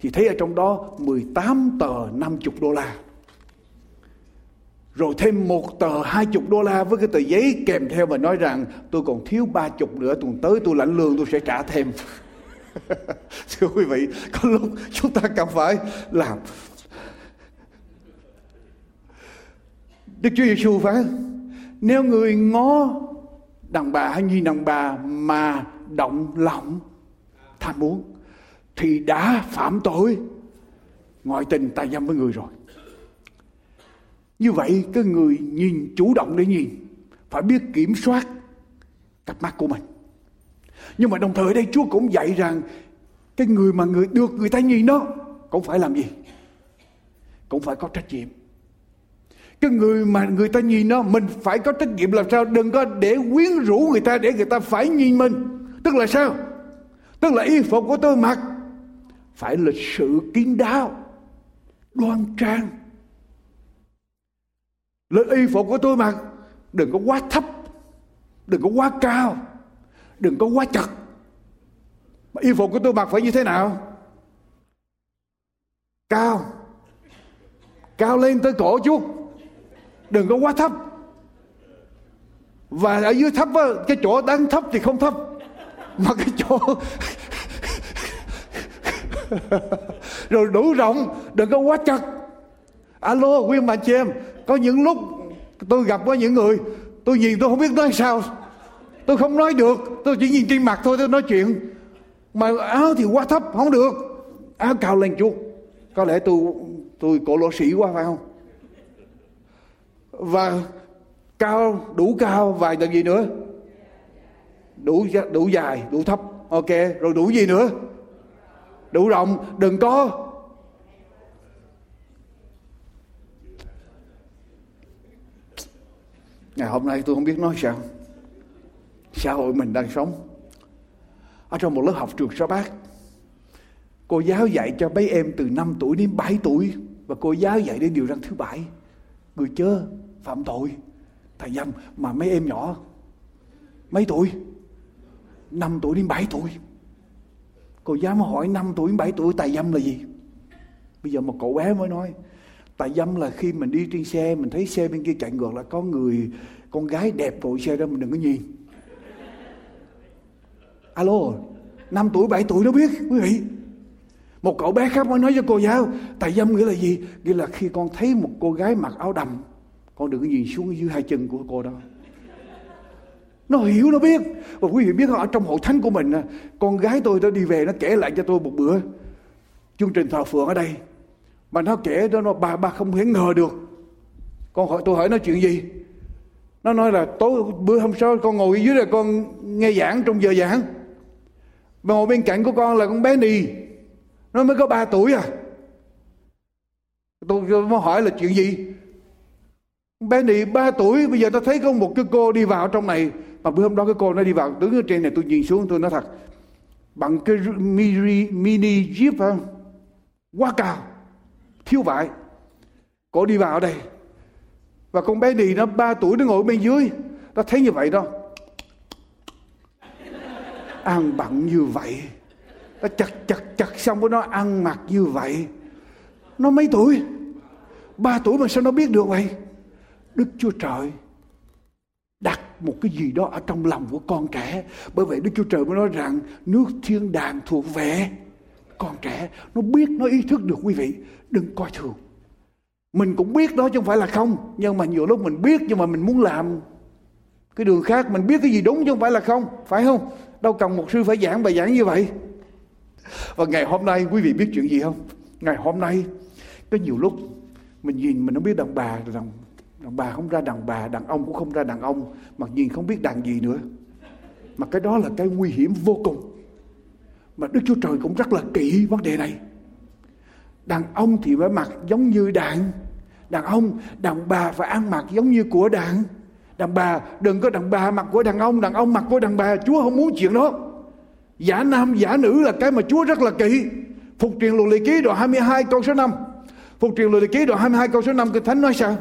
thì thấy ở trong đó 18 tờ 50 đô la, rồi thêm một tờ 20 đô la với cái tờ giấy kèm theo và nói rằng tôi còn thiếu 30 nữa, tuần tới tôi lãnh lương tôi sẽ trả thêm. Thưa quý vị, có lúc chúng ta cần phải làm. Đức Chúa Giêsu phán: nếu người ngó đàn bà hay nhi đàn bà mà động lòng tham muốn thì đã phạm tội ngoại tình tà dâm với người rồi. Như vậy cái người nhìn, chủ động để nhìn, phải biết kiểm soát cặp mắt của mình. Nhưng mà đồng thời đây Chúa cũng dạy rằng cái người mà người ta nhìn nó cũng phải làm gì? Cũng phải có trách nhiệm. Cái người mà người ta nhìn nó, mình phải có trách nhiệm làm sao? Đừng có để quyến rũ người ta để người ta phải nhìn mình. Tức là sao? Tức là y phục của tôi mặc phải lịch sự, kín đáo, đoan trang. Lớp y phục của tôi mặc đừng có quá thấp, đừng có quá cao, đừng có quá chật. Mà y phục của tôi mặc phải như thế nào? Cao lên tới cổ chút, đừng có quá thấp. Và ở dưới thấp á, cái chỗ đang thấp thì không thấp, mà cái chỗ rồi đủ rộng, đừng có quá chật. Alo, quý bà chị em, có những lúc tôi gặp có những người tôi nhìn tôi không biết nói sao, tôi không nói được, tôi chỉ nhìn trên mặt thôi tôi nói chuyện. Mà áo thì quá thấp không được, áo cao lên chút. Có lẽ tôi cổ lỗ sĩ quá, phải không? Và cao, đủ cao, vài tầng gì nữa, đủ dài, đủ thấp, ok, rồi đủ gì nữa, đủ rộng, đừng có. Ngày hôm nay tôi không biết nói sao. Xã hội mình đang sống, ở trong một lớp học trường Sa Bát, cô giáo dạy cho mấy em từ 5 tuổi đến 7 tuổi, và cô giáo dạy đến điều răn thứ 7: người chớ phạm tội tà dâm. Mà mấy em nhỏ mấy tuổi? 5 tuổi đến 7 tuổi. Cô giáo mới hỏi 5 tuổi đến 7 tuổi tà dâm là gì? Bây giờ một cậu bé mới nói tà dâm là khi mình đi trên xe, mình thấy xe bên kia chạy ngược là có người con gái đẹp rồi, xe đó mình đừng có nhìn. Alo, 5 tuổi 7 tuổi nó biết, quý vị. Một cậu bé khác mới nói cho cô giáo tà dâm nghĩa là gì? Nghĩa là khi con thấy một cô gái mặc áo đầm, con đừng có nhìn xuống dưới hai chân của cô đó. Nó hiểu, nó biết. Và quý vị biết không, ở trong hội thánh của mình, con gái tôi nó đi về, nó kể lại cho tôi một bữa chương trình thờ phượng ở đây. Mà nó kể đó, nó bà không thể ngờ được. Con hỏi, tôi hỏi nó chuyện gì? Nó nói là tối bữa hôm sau con ngồi dưới là con nghe giảng trong giờ giảng. Mà ngồi bên cạnh của con là con bé Nì. Nó mới có 3 tuổi à. Tôi mới hỏi là chuyện gì? Bé Nì 3 tuổi, bây giờ tôi thấy có một cái cô đi vào trong này. Mà bữa hôm đó cái cô nó đi vào, đứng ở trên này tôi nhìn xuống tôi nói thật. Bằng cái mini jeep quá cao, thiếu vải. Cô đi vào đây. Và con bé Nì nó 3 tuổi nó ngồi bên dưới. Nó thấy như vậy đó. Ăn bận như vậy. Nó chặt xong rồi nó ăn mặc như vậy. Nó mấy tuổi? 3 tuổi mà sao nó biết được vậy? Đức Chúa Trời đặt một cái gì đó ở trong lòng của con trẻ. Bởi vậy Đức Chúa Trời mới nói rằng nước thiên đàng thuộc về con trẻ. Nó biết, nó ý thức được quý vị. Đừng coi thường. Mình cũng biết đó chứ không phải là không. Nhưng mà nhiều lúc mình biết nhưng mà mình muốn làm cái đường khác. Mình biết cái gì đúng chứ không phải là không. Phải không? Đâu cần một sư phải giảng bài giảng như vậy. Và ngày hôm nay quý vị biết chuyện gì không? Ngày hôm nay có nhiều lúc mình nhìn mình không biết đàn bà. Đàn bà không ra đàn bà, đàn ông cũng không ra đàn ông. Mà nhìn không biết đàn gì nữa. Mà cái đó là cái nguy hiểm vô cùng. Mà Đức Chúa Trời cũng rất là kỹ vấn đề này. Đàn ông thì phải mặc giống như đàn ông, đàn bà phải ăn mặc giống như của đàn bà. Đừng có đàn bà mặc của đàn ông mặc của đàn bà. Chúa không muốn chuyện đó. Giả nam, giả nữ là cái mà Chúa rất là kỹ. Phục truyền Luật Lệ Ký đoạn 22 câu số 5. Phục truyền Luật Lệ Ký đoạn 22 câu số 5 Kinh Thánh nói sao?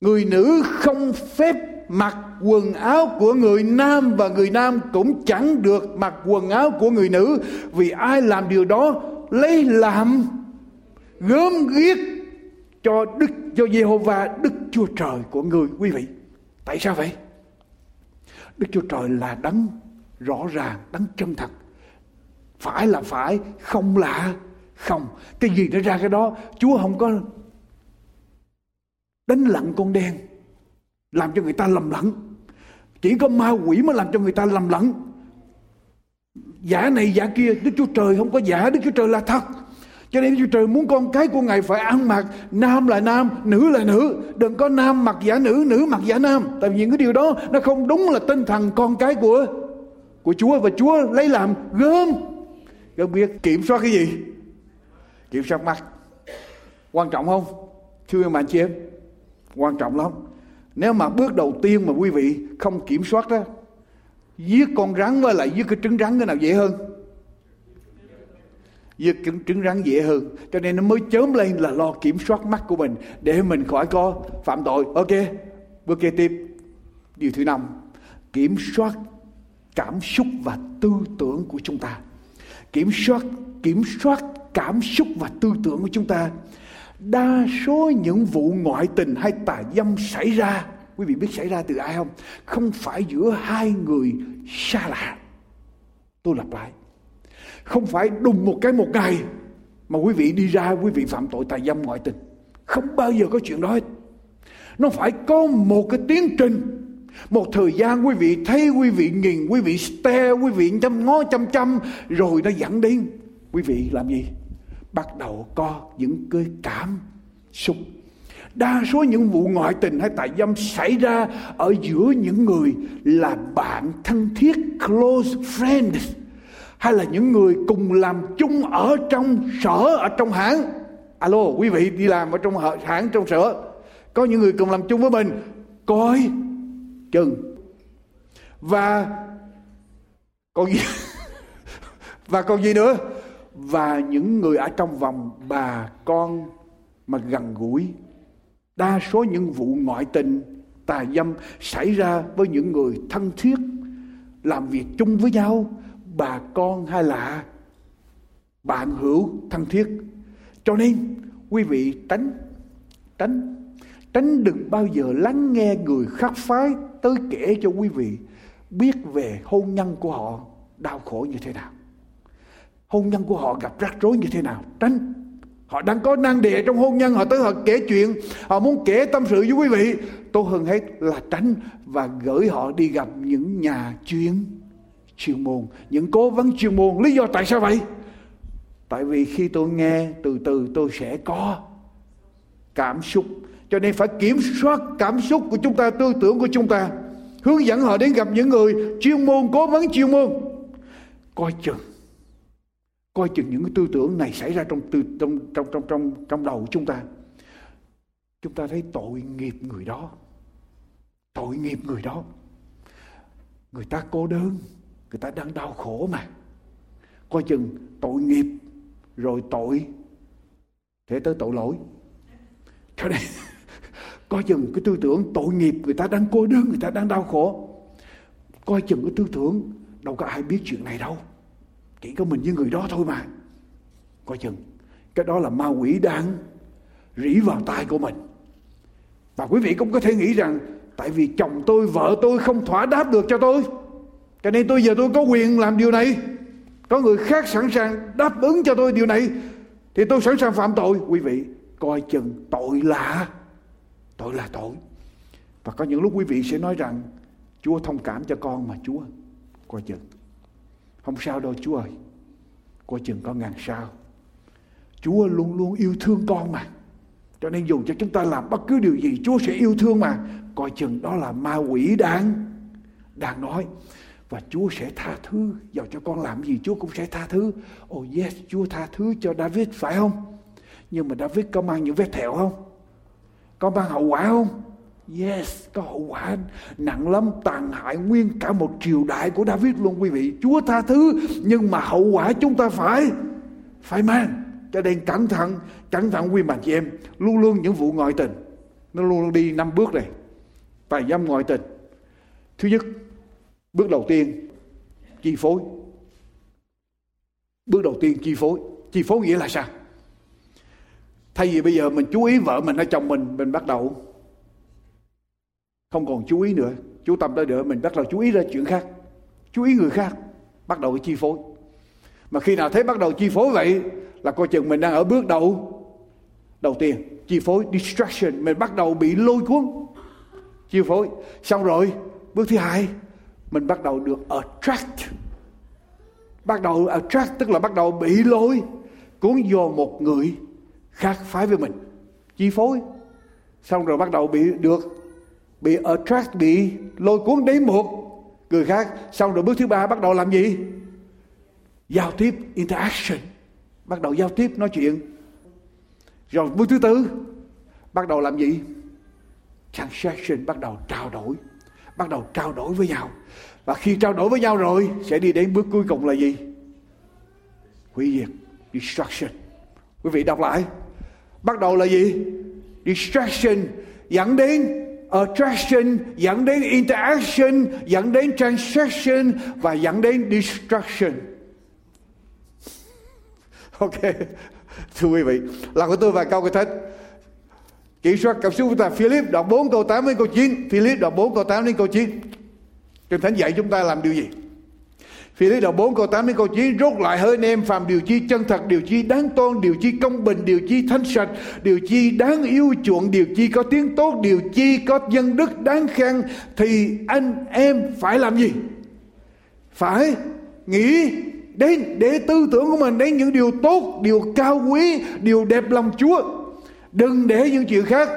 Người nữ không phép mặc quần áo của người nam và người nam cũng chẳng được mặc quần áo của người nữ, vì ai làm điều đó lấy làm gớm ghiếc cho Giê-hô-va Đức Chúa Trời của người. Quý vị, tại sao vậy? Đức Chúa Trời là đấng rõ ràng, đấng chân thật. Phải là phải, không là không. Cái gì nó ra cái đó. Chúa không có đánh lặng con đen làm cho người ta lầm lẫn. Chỉ có ma quỷ mới làm cho người ta lầm lẫn. Giả này giả kia. Đức Chúa Trời không có giả. Đức Chúa Trời là thật. Cho nên Đức Chúa Trời muốn con cái của Ngài phải ăn mặc nam là nam, nữ là nữ. Đừng có nam mặc giả nữ, nữ mặc giả nam. Tại vì những cái điều đó nó không đúng là tinh thần con cái của Chúa. Và Chúa lấy làm gớm. Gớm biết kiểm soát cái gì? Kiểm soát mắt. Quan trọng không? Thưa mà anh chị em, quan trọng lắm. Nếu mà bước đầu tiên mà quý vị không kiểm soát đó, giết con rắn với lại giết cái trứng rắn cái nào dễ hơn? Giết trứng rắn dễ hơn. Cho nên nó mới chớm lên là lo kiểm soát mắt của mình để mình khỏi có phạm tội. Ok, bước kế tiếp. Điều thứ 5, kiểm soát cảm xúc và tư tưởng của chúng ta. Kiểm soát cảm xúc và tư tưởng của chúng ta. Đa số những vụ ngoại tình hay tà dâm xảy ra, quý vị biết xảy ra từ ai không? Không phải giữa hai người xa lạ. Tôi lặp lại, không phải đùng một cái một ngày mà quý vị đi ra quý vị phạm tội tà dâm ngoại tình. Không bao giờ có chuyện đó hết. Nó phải có một cái tiến trình. Một thời gian quý vị thấy, quý vị nhìn, quý vị stare, quý vị chăm ngó chăm. Rồi nó dẫn đến quý vị làm gì? Bắt đầu có những cái cảm xúc. Đa số những vụ ngoại tình hay tà dâm xảy ra ở giữa những người là bạn thân thiết, close friends, hay là những người cùng làm chung ở trong sở, ở trong hãng. Alo, quý vị đi làm ở trong hãng, trong sở. Có những người cùng làm chung với mình. Coi chừng. Và còn gì nữa? Và những người ở trong vòng bà con mà gần gũi. Đa số những vụ ngoại tình, tà dâm xảy ra với những người thân thiết, làm việc chung với nhau, bà con hay là bạn hữu thân thiết. Cho nên quý vị tránh đừng bao giờ lắng nghe người khác phái tới kể cho quý vị biết về hôn nhân của họ đau khổ như thế nào. Hôn nhân của họ gặp rắc rối như thế nào. Tránh. Họ đang có năng địa trong hôn nhân, họ tới họ kể chuyện, họ muốn kể tâm sự với quý vị. Tốt hơn hết là tránh và gửi họ đi gặp những nhà chuyên môn, những cố vấn chuyên môn. Lý do tại sao vậy? Tại vì khi tôi nghe, từ từ tôi sẽ có cảm xúc. Cho nên phải kiểm soát cảm xúc của chúng ta, tư tưởng của chúng ta. Hướng dẫn họ đến gặp những người chuyên môn, cố vấn chuyên môn. Coi chừng những cái tư tưởng này xảy ra trong đầu chúng ta. Chúng ta thấy tội nghiệp người đó. Người ta cô đơn, người ta đang đau khổ mà. Coi chừng tội nghiệp, rồi tội thế tới tội lỗi. Cho nên coi chừng cái tư tưởng tội nghiệp, người ta đang cô đơn, người ta đang đau khổ. Coi chừng cái tư tưởng đâu có ai biết chuyện này đâu, chỉ có mình với người đó thôi mà. Coi chừng cái đó là ma quỷ đang rỉ vào tai của mình. Và quý vị cũng có thể nghĩ rằng tại vì chồng tôi, vợ tôi không thỏa đáp được cho tôi, cho nên giờ tôi có quyền làm điều này. Có người khác sẵn sàng đáp ứng cho tôi điều này thì tôi sẵn sàng phạm tội. Quý vị coi chừng tội là tội. Và có những lúc quý vị sẽ nói rằng Chúa thông cảm cho con mà Chúa. Coi chừng. Không sao đâu Chúa ơi. Coi chừng có ngàn sao. Chúa luôn luôn yêu thương con mà. Cho nên dù cho chúng ta làm bất cứ điều gì Chúa sẽ yêu thương mà. Coi chừng đó là ma quỷ đang nói. Và Chúa sẽ tha thứ. Dầu cho con làm gì Chúa cũng sẽ tha thứ. Oh yes, Chúa tha thứ cho David phải không? Nhưng mà David có mang những vết thẹo không? Có mang hậu quả không? Yes, có hậu quả nặng lắm, tàn hại nguyên cả một triều đại của David luôn quý vị. Chúa tha thứ, nhưng mà hậu quả chúng ta phải mang. Cho nên cẩn thận quý bà chị em. Luôn luôn những vụ ngoại tình, nó luôn luôn đi 5 bước này. Tài dâm ngoại tình. Thứ nhất, bước đầu tiên, chi phối. Chi phối nghĩa là sao? Thay vì bây giờ mình chú ý vợ mình hay chồng mình bắt đầu không còn chú ý nữa, chú tâm tới nữa, mình bắt đầu chú ý ra chuyện khác, chú ý người khác, bắt đầu chi phối. Mà khi nào thấy bắt đầu chi phối vậy là coi chừng mình đang ở bước đầu tiên, chi phối, distraction, mình bắt đầu bị lôi cuốn, chi phối. Xong rồi, bước thứ hai, mình bắt đầu được attract. Bắt đầu attract tức là bắt đầu bị lôi cuốn vô một người khác phái với mình, chi phối. Xong rồi bắt đầu bị attract, bị lôi cuốn đến một người khác. Xong rồi bước thứ ba bắt đầu làm gì? Giao tiếp, interaction. Bắt đầu giao tiếp, nói chuyện. Rồi bước thứ tư bắt đầu làm gì? Transaction, bắt đầu trao đổi. Bắt đầu trao đổi với nhau. Và khi trao đổi với nhau rồi sẽ đi đến bước cuối cùng là gì? Hủy diệt, destruction. Quý vị đọc lại. Bắt đầu là gì? Distraction dẫn đến attraction, dẫn đến interaction, dẫn đến transaction và dẫn đến destruction. Ok, thưa quý vị, làm của tôi vài câu cái thách. Kiểm soát cảm xúc của ta. Philip đoạn 4 câu 8 đến câu 9. Kinh Thánh dạy chúng ta làm điều gì? Philip đoạn 4 câu 8 đến câu 9. Rốt lại hỡi anh em, phàm điều chi chân thật, điều chi đáng tôn, điều chi công bình, điều chi thanh sạch, điều chi đáng yêu chuộng, điều chi có tiếng tốt, điều chi có dân đức đáng khen, thì anh em phải làm gì? Phải nghĩ đến, để tư tưởng của mình đến những điều tốt, điều cao quý, điều đẹp lòng Chúa. Đừng để những chuyện khác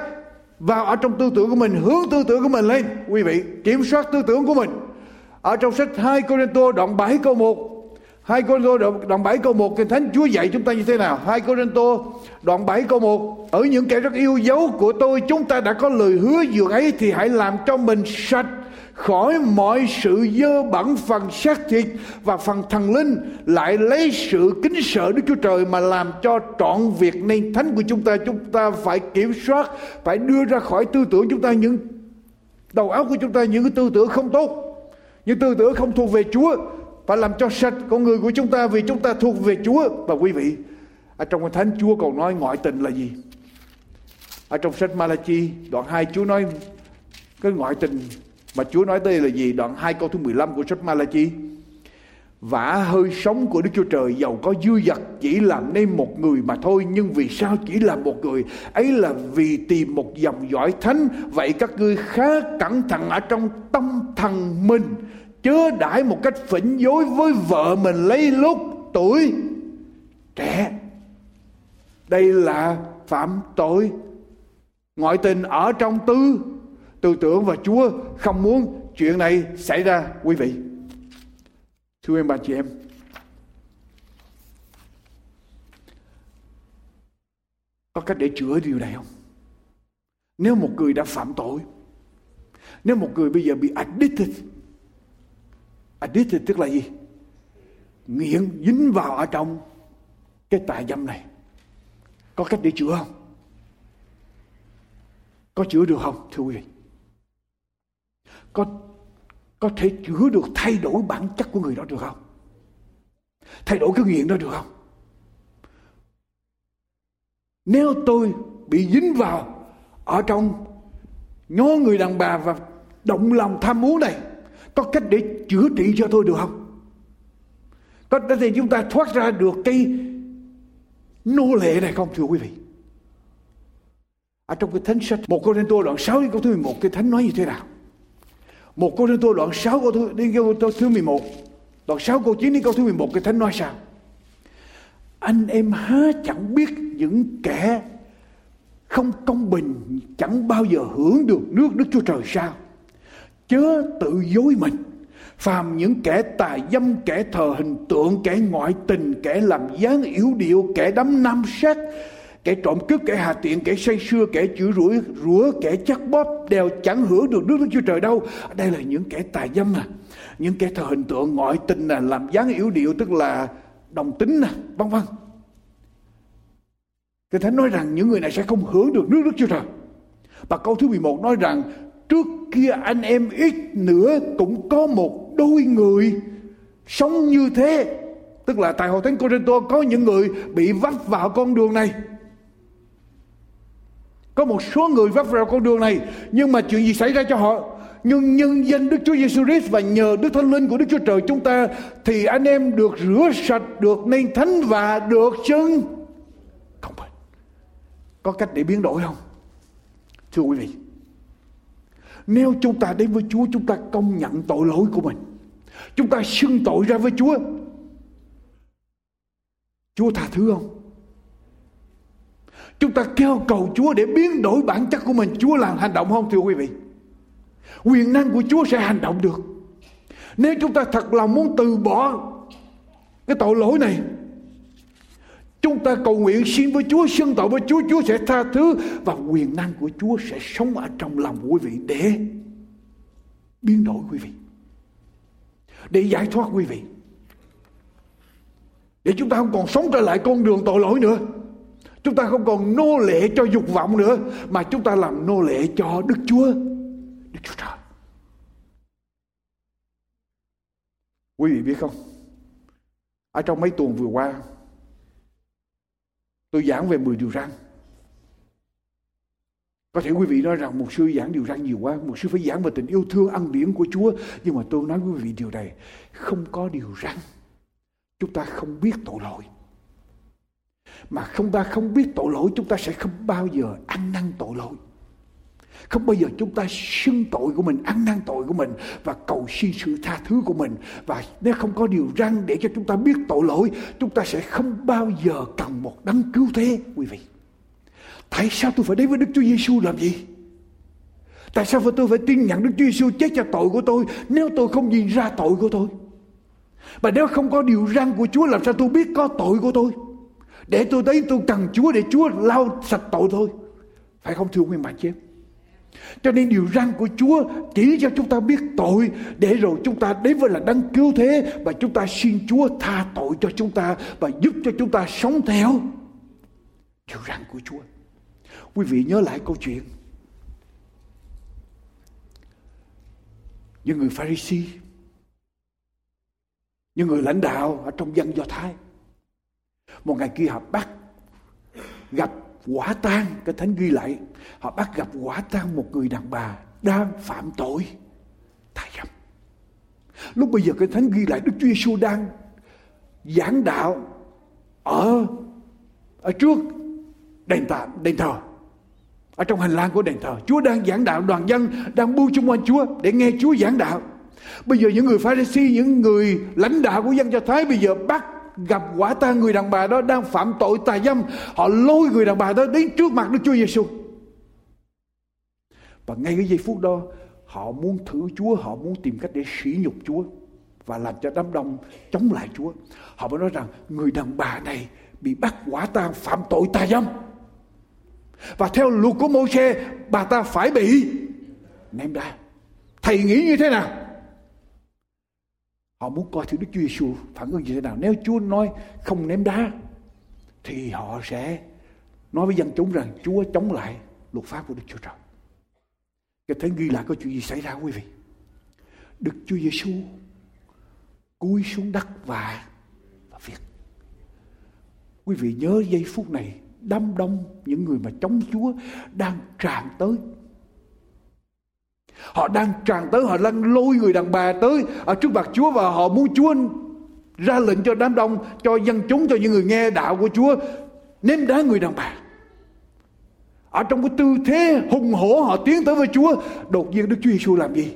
vào ở trong tư tưởng của mình. Hướng tư tưởng của mình lên. Quý vị kiểm soát tư tưởng của mình. Ở trong sách 2 Cô-rinh-tô đoạn 7 câu 1. 2 Cô-rinh-tô đoạn 7 câu 1 Kinh Thánh Chúa dạy chúng ta như thế nào? 2 Cô-rinh-tô đoạn 7 câu 1. Ở những kẻ rất yêu dấu của tôi, chúng ta đã có lời hứa dường ấy thì hãy làm cho mình sạch khỏi mọi sự dơ bẩn phần xác thịt và phần thần linh, lại lấy sự kính sợ Đức Chúa Trời mà làm cho trọn việc nên thánh của chúng ta. Chúng ta phải kiểm soát, phải đưa ra khỏi tư tưởng chúng ta, những đầu óc của chúng ta, những cái tư tưởng không tốt, những tư tưởng không thuộc về Chúa. Phải làm cho sạch con người của chúng ta vì chúng ta thuộc về Chúa. Và quý vị, ở trong Kinh Thánh Chúa còn nói ngoại tình là gì? Ở trong sách Malachi đoạn 2 Chúa nói cái ngoại tình mà Chúa nói đây là gì? Đoạn 2 câu thứ 15 của sách Malachi. Vả hơi sống của Đức Chúa Trời dầu có dư dật chỉ làm nên một người mà thôi, nhưng vì sao chỉ là một người? Ấy là vì tìm một dòng dõi thánh. Vậy các ngươi khá cẩn thận ở trong tâm thần mình, chớ đãi một cách phỉnh dối với vợ mình lấy lúc tuổi trẻ. Đây là phạm tội ngoại tình ở trong tư tưởng, và Chúa không muốn chuyện này xảy ra, quý vị. Thưa em bà chị em, có cách để chữa điều này không? Nếu một người đã phạm tội, nếu một người bây giờ bị addicted tức là gì? Nghiện, dính vào ở trong cái tà dâm này, có cách để chữa không? Có chữa được không, thưa quý vị? Có thể chữa được, thay đổi bản chất của người đó được không? Thay đổi cái nghiện đó được không? Nếu tôi bị dính vào ở trong nhớ người đàn bà và động lòng tham muốn này, có cách để chữa trị cho tôi được không? Có cách để chúng ta thoát ra được cái nô lệ này không, thưa quý vị? Ở trong cái thánh sách 1 Cô-rinh-tô đoạn 6 câu thứ 11, cái thánh nói như thế nào? 1 Cô-rinh-tô đoạn 6 câu thứ 11, đoạn 6 câu 9 đến câu thứ 11, cái thánh nói sao? Anh em há chẳng biết những kẻ không công bình chẳng bao giờ hưởng được nước Đức Chúa Trời sao? Chớ tự dối mình. Phàm những kẻ tà dâm, kẻ thờ hình tượng, kẻ ngoại tình, kẻ làm dáng yếu điệu, kẻ đắm nam sát, kẻ trộm cướp, kẻ hà tiện, kẻ say sưa, kẻ chửi rủa, kẻ chắt bóp đều chẳng hưởng được nước Đức Chúa Trời đâu. Đây là những kẻ tà dâm nè, những kẻ thờ hình tượng, ngoại tình nè, làm dáng yếu điệu tức là đồng tính nè, vân vân. Kinh Thánh nói rằng những người này sẽ không hưởng được nước Đức Chúa Trời. Và câu thứ 11 nói rằng trước kia anh em ít nữa cũng có một đôi người sống như thế. Tức là tại hội thánh Cô-rinh-tô có những người bị vấp vào con đường này. Có một số người vấp vào con đường này, nhưng mà chuyện gì xảy ra cho họ? Nhưng nhân danh Đức Chúa Giêsu Christ và nhờ Đức Thánh Linh của Đức Chúa Trời chúng ta thì anh em được rửa sạch, được nên thánh và được chứng công bình. Có cách để biến đổi không, thưa quý vị? Nếu chúng ta đến với Chúa, chúng ta công nhận tội lỗi của mình, chúng ta xưng tội ra với Chúa, Chúa tha thứ không? Chúng ta kêu cầu Chúa để biến đổi bản chất của mình, Chúa làm hành động không, thưa quý vị? Quyền năng của Chúa sẽ hành động được. Nếu chúng ta thật lòng muốn từ bỏ cái tội lỗi này, chúng ta cầu nguyện xin với Chúa, xưng tội với Chúa, Chúa sẽ tha thứ và quyền năng của Chúa sẽ sống ở trong lòng quý vị để biến đổi quý vị, để giải thoát quý vị, để chúng ta không còn sống trở lại con đường tội lỗi nữa. Chúng ta không còn nô lệ cho dục vọng nữa, mà chúng ta làm nô lệ cho Đức Chúa, Đức Chúa Trời. Quý vị biết không, ở trong mấy tuần vừa qua, tôi giảng về 10 điều răn. Có thể quý vị nói rằng mục sư giảng điều răn nhiều quá, mục sư phải giảng về tình yêu thương, ân điển của Chúa. Nhưng mà tôi nói quý vị điều này, không có điều răn, chúng ta không biết tội lỗi. Mà chúng ta không biết tội lỗi, chúng ta sẽ không bao giờ ăn năn tội lỗi. Không bao giờ chúng ta xưng tội của mình, ăn năn tội của mình và cầu xin sự tha thứ của mình. Và nếu không có điều răn để cho chúng ta biết tội lỗi, chúng ta sẽ không bao giờ cần một đấng cứu thế, quý vị. Tại sao tôi phải đến với Đức Chúa Giêsu làm gì? Tại sao tôi phải tin nhận Đức Chúa Giêsu chết cho tội của tôi nếu tôi không nhìn ra tội của tôi? Và nếu không có điều răn của Chúa, làm sao tôi biết có tội của tôi? Để tôi thấy tôi cần Chúa để Chúa lau sạch tội thôi. Phải không, thưa quý vị chứ? Cho nên điều răn của Chúa chỉ cho chúng ta biết tội, để rồi chúng ta đến với là đấng cứu thế và chúng ta xin Chúa tha tội cho chúng ta và giúp cho chúng ta sống theo điều răn của Chúa. Quý vị nhớ lại câu chuyện những người Pharisee, những người lãnh đạo ở trong dân Do Thái. Một ngày kia họ bắt gặp quả tang, cái thánh ghi lại, họ bắt gặp quả tang một người đàn bà đang phạm tội tà dâm. Lúc bây giờ Kinh Thánh ghi lại Đức Chúa Giêsu đang giảng đạo ở trước đền thờ, ở trong hành lang của đền thờ. Chúa đang giảng đạo, đoàn dân đang bu chung quanh Chúa để nghe Chúa giảng đạo. Bây giờ những người Pharisee, những người lãnh đạo của dân Do Thái bây giờ bắt gặp quả tang người đàn bà đó đang phạm tội tà dâm. Họ lôi người đàn bà đó đến trước mặt Đức Chúa Giêsu. Và ngay cái giây phút đó, họ muốn thử Chúa, họ muốn tìm cách để sỉ nhục Chúa và làm cho đám đông chống lại Chúa. Họ mới nói rằng người đàn bà này bị bắt quả tang phạm tội tà dâm, và theo luật của Moses bà ta phải bị ném đá. Thầy nghĩ như thế nào? Họ muốn coi thử Đức Chúa Giêsu phản ứng như thế nào. Nếu Chúa nói không ném đá thì họ sẽ nói với dân chúng rằng Chúa chống lại luật pháp của Đức Chúa Trời. Kinh Thánh ghi lại có chuyện gì xảy ra quý vị? Đức Chúa Giêsu cúi xuống đất và viết. Quý vị nhớ giây phút này, đám đông những người mà chống Chúa đang tràn tới. Họ đang tràn tới, họ đang lôi người đàn bà tới ở trước mặt Chúa, và họ muốn Chúa ra lệnh cho đám đông, cho dân chúng, cho những người nghe đạo của Chúa ném đá người đàn bà. Ở trong cái tư thế hùng hổ họ tiến tới với Chúa, đột nhiên Đức Chúa Giêsu làm gì?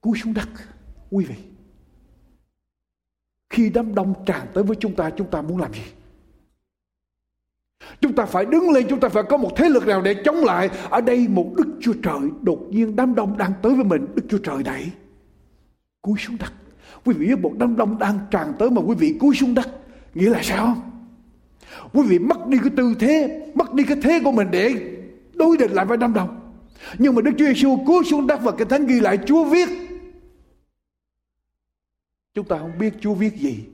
Cúi xuống đất. Quý vị, khi đám đông tràn tới với chúng ta muốn làm gì? Chúng ta phải đứng lên, chúng ta phải có một thế lực nào để chống lại. Ở đây một Đức Chúa Trời, đột nhiên đám đông đang tới với mình, Đức Chúa Trời đẩy, cúi xuống đất. Quý vị biết một đám đông đang tràn tới mà quý vị cúi xuống đất nghĩa là sao? Quý vị mất đi cái tư thế, mất đi cái thế của mình để đối địch lại với đám đông. Nhưng mà Đức Chúa Giêsu cúi xuống đất, và Kinh Thánh ghi lại Chúa viết. Chúng ta không biết Chúa viết gì,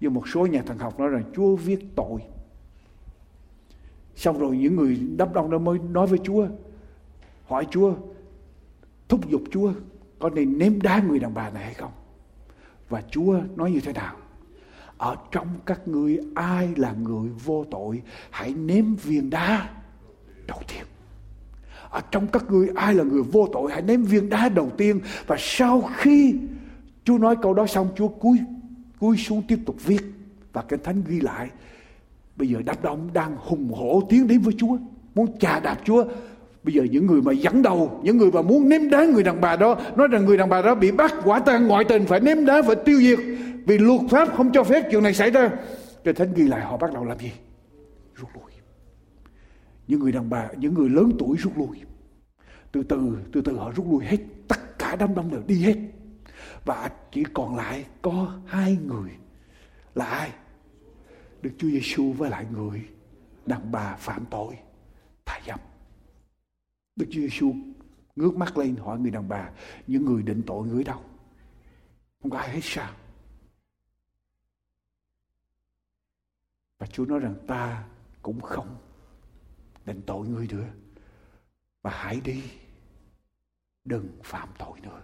nhưng một số nhà thần học nói rằng Chúa viết tội. Xong rồi những người đám đông đó mới nói với Chúa, hỏi Chúa, thúc giục Chúa có nên ném đá người đàn bà này hay không? Và Chúa nói như thế nào? Ở trong các ngươi ai là người vô tội, hãy ném viên đá đầu tiên. Ở trong các ngươi ai là người vô tội, hãy ném viên đá đầu tiên. Và sau khi Chúa nói câu đó xong, Chúa cúi xuống tiếp tục viết. Và Kinh Thánh ghi lại, bây giờ đám đông đang hùng hổ tiến đến với Chúa, muốn chà đạp Chúa. Bây giờ những người mà dẫn đầu, những người mà muốn ném đá người đàn bà đó, nói rằng người đàn bà đó bị bắt quả tang ngoại tình, phải ném đá, phải tiêu diệt, vì luật pháp không cho phép chuyện này xảy ra. Kinh Thánh ghi lại họ bắt đầu làm gì? Rút lui. Những người đàn bà, những người lớn tuổi rút lui. Từ từ họ rút lui hết, tất cả đám đông đều đi hết. Và chỉ còn lại có hai người. Là ai? Đức Chúa Giêsu với lại người đàn bà phạm tội tà dâm. Đức Chúa Giêsu ngước mắt lên hỏi người đàn bà, những người định tội người đâu? Không có ai hết sao? Và Chúa nói rằng ta cũng không định tội ngươi nữa, và hãy đi, đừng phạm tội nữa.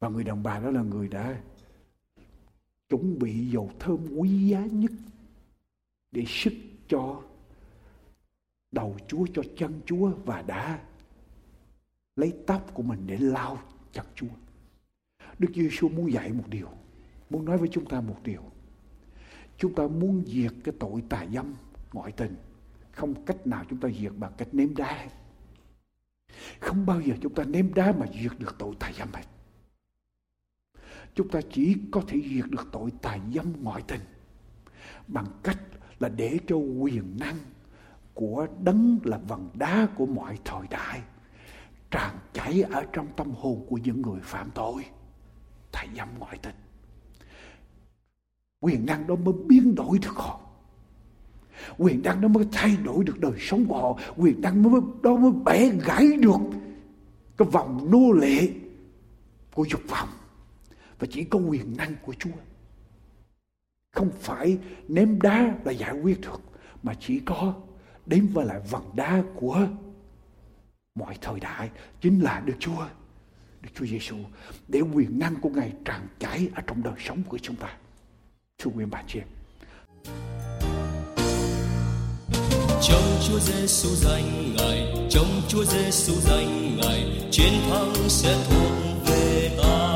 Và người đàn bà đó là người đã chuẩn bị dầu thơm quý giá nhất để sức cho đầu Chúa, cho chân Chúa, và đã lấy tóc của mình để lau chân Chúa. Đức Chúa Giêsu muốn dạy một điều, muốn nói với chúng ta một điều. Chúng ta muốn diệt cái tội tà dâm, ngoại tình, không cách nào chúng ta diệt bằng cách ném đá. Không bao giờ chúng ta ném đá mà diệt được tội tà dâm hết. Chúng ta chỉ có thể diệt được tội tà dâm, ngoại tình bằng cách là để cho quyền năng của đấng là vầng đá của mọi thời đại tràn chảy ở trong tâm hồn của những người phạm tội tà dâm, ngoại tình. Quyền năng đó mới biến đổi được họ. Quyền năng đó mới thay đổi được đời sống của họ. Quyền năng đó mới bẻ gãy được cái vòng nô lệ của dục vọng. Và chỉ có quyền năng của Chúa. Không phải ném đá là giải quyết được, mà chỉ có đến với lại vầng đá của mọi thời đại, chính là Đức Chúa Giêsu, để quyền năng của Ngài tràn chảy ở trong đời sống của chúng ta. Thưa quý bà chị em, trong Chúa Giêsu danh Ngài trong Chúa Giêsu danh Ngài, chiến thắng sẽ thuộc về ta.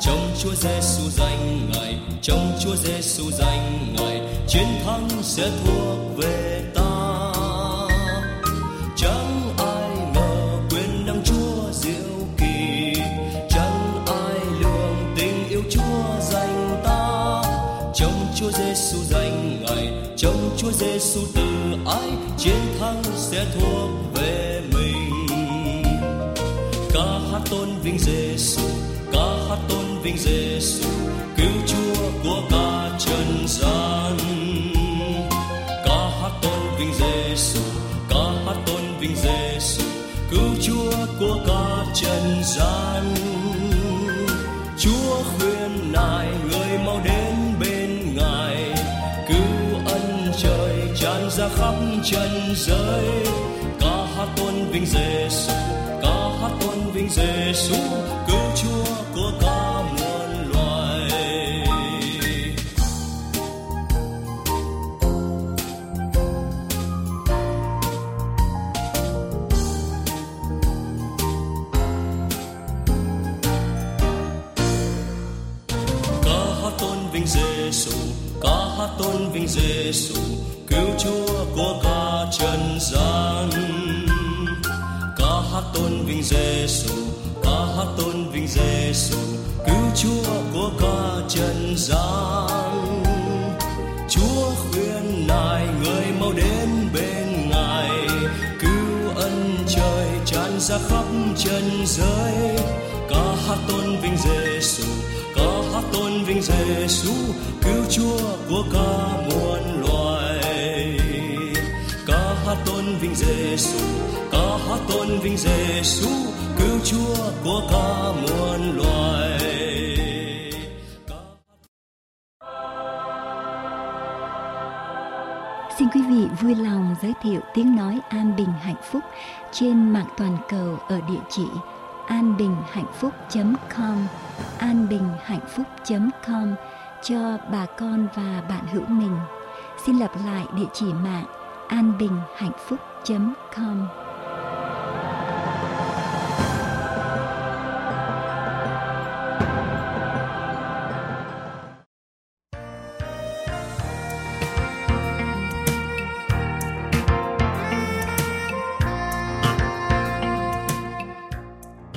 Trong Chúa Giêsu danh Ngài, trong Chúa Giêsu danh Ngài, chiến thắng sẽ thuộc về ta. Chúa Giêsu từ ái, chiến thắng sẽ thuộc về mình. Ca hát tôn vinh Giêsu, ca hát tôn vinh Giêsu, cứu Chúa của cả trần gian. Ca hát tôn vinh Giêsu, ca hát tôn vinh Giêsu, cứu Chúa của cả trần gian. Chúa khuyên nài người mau đến bên Ngài, trời tràn ra khắp trần giới. Ca hát tôn vinh Giêsu, ca hát tôn vinh Giêsu, cứu Chúa của cả muôn loài. Ca hát tôn vinh Giêsu, ca hát tôn vinh Giêsu, cứu Chúa của cả trần gian. Ca hát tôn vinh Giêsu, ca hát tôn vinh Giêsu, cứu Chúa của cả trần gian. Chúa khuyên nài người mau đến bên Ngài, cứu ân trời tràn ra khắp trần giới. Ca hát tôn vinh Giêsu, ca hát tôn vinh Giêsu, cứu Chúa của cả muôn loài. Ca hát tôn vinh Giêsu, ca hát tôn vinh Giêsu, cứu Chúa của cả muôn loài. Xin quý vị vui lòng giới thiệu tiếng nói an bình hạnh phúc trên mạng toàn cầu ở địa chỉ anbinhhạnhphúc.com, anbinhhạnhphúc.com cho bà con và bạn hữu mình. Xin lặp lại địa chỉ mạng anbinhhạnhphúc.com.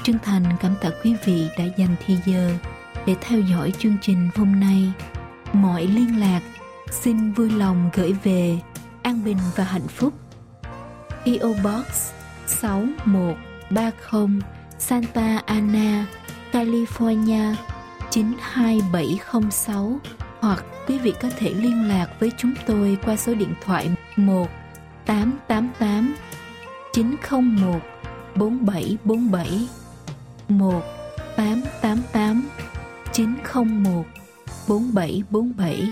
Chân thành cảm tạ quý vị đã dành thời giờ để theo dõi chương trình hôm nay. Mọi liên lạc xin vui lòng gửi về An Bình và Hạnh Phúc, PO Box 6130, Santa Ana, California 92706, hoặc quý vị có thể liên lạc với chúng tôi qua số điện thoại 1-888-901-4747, 1-888-901-4747.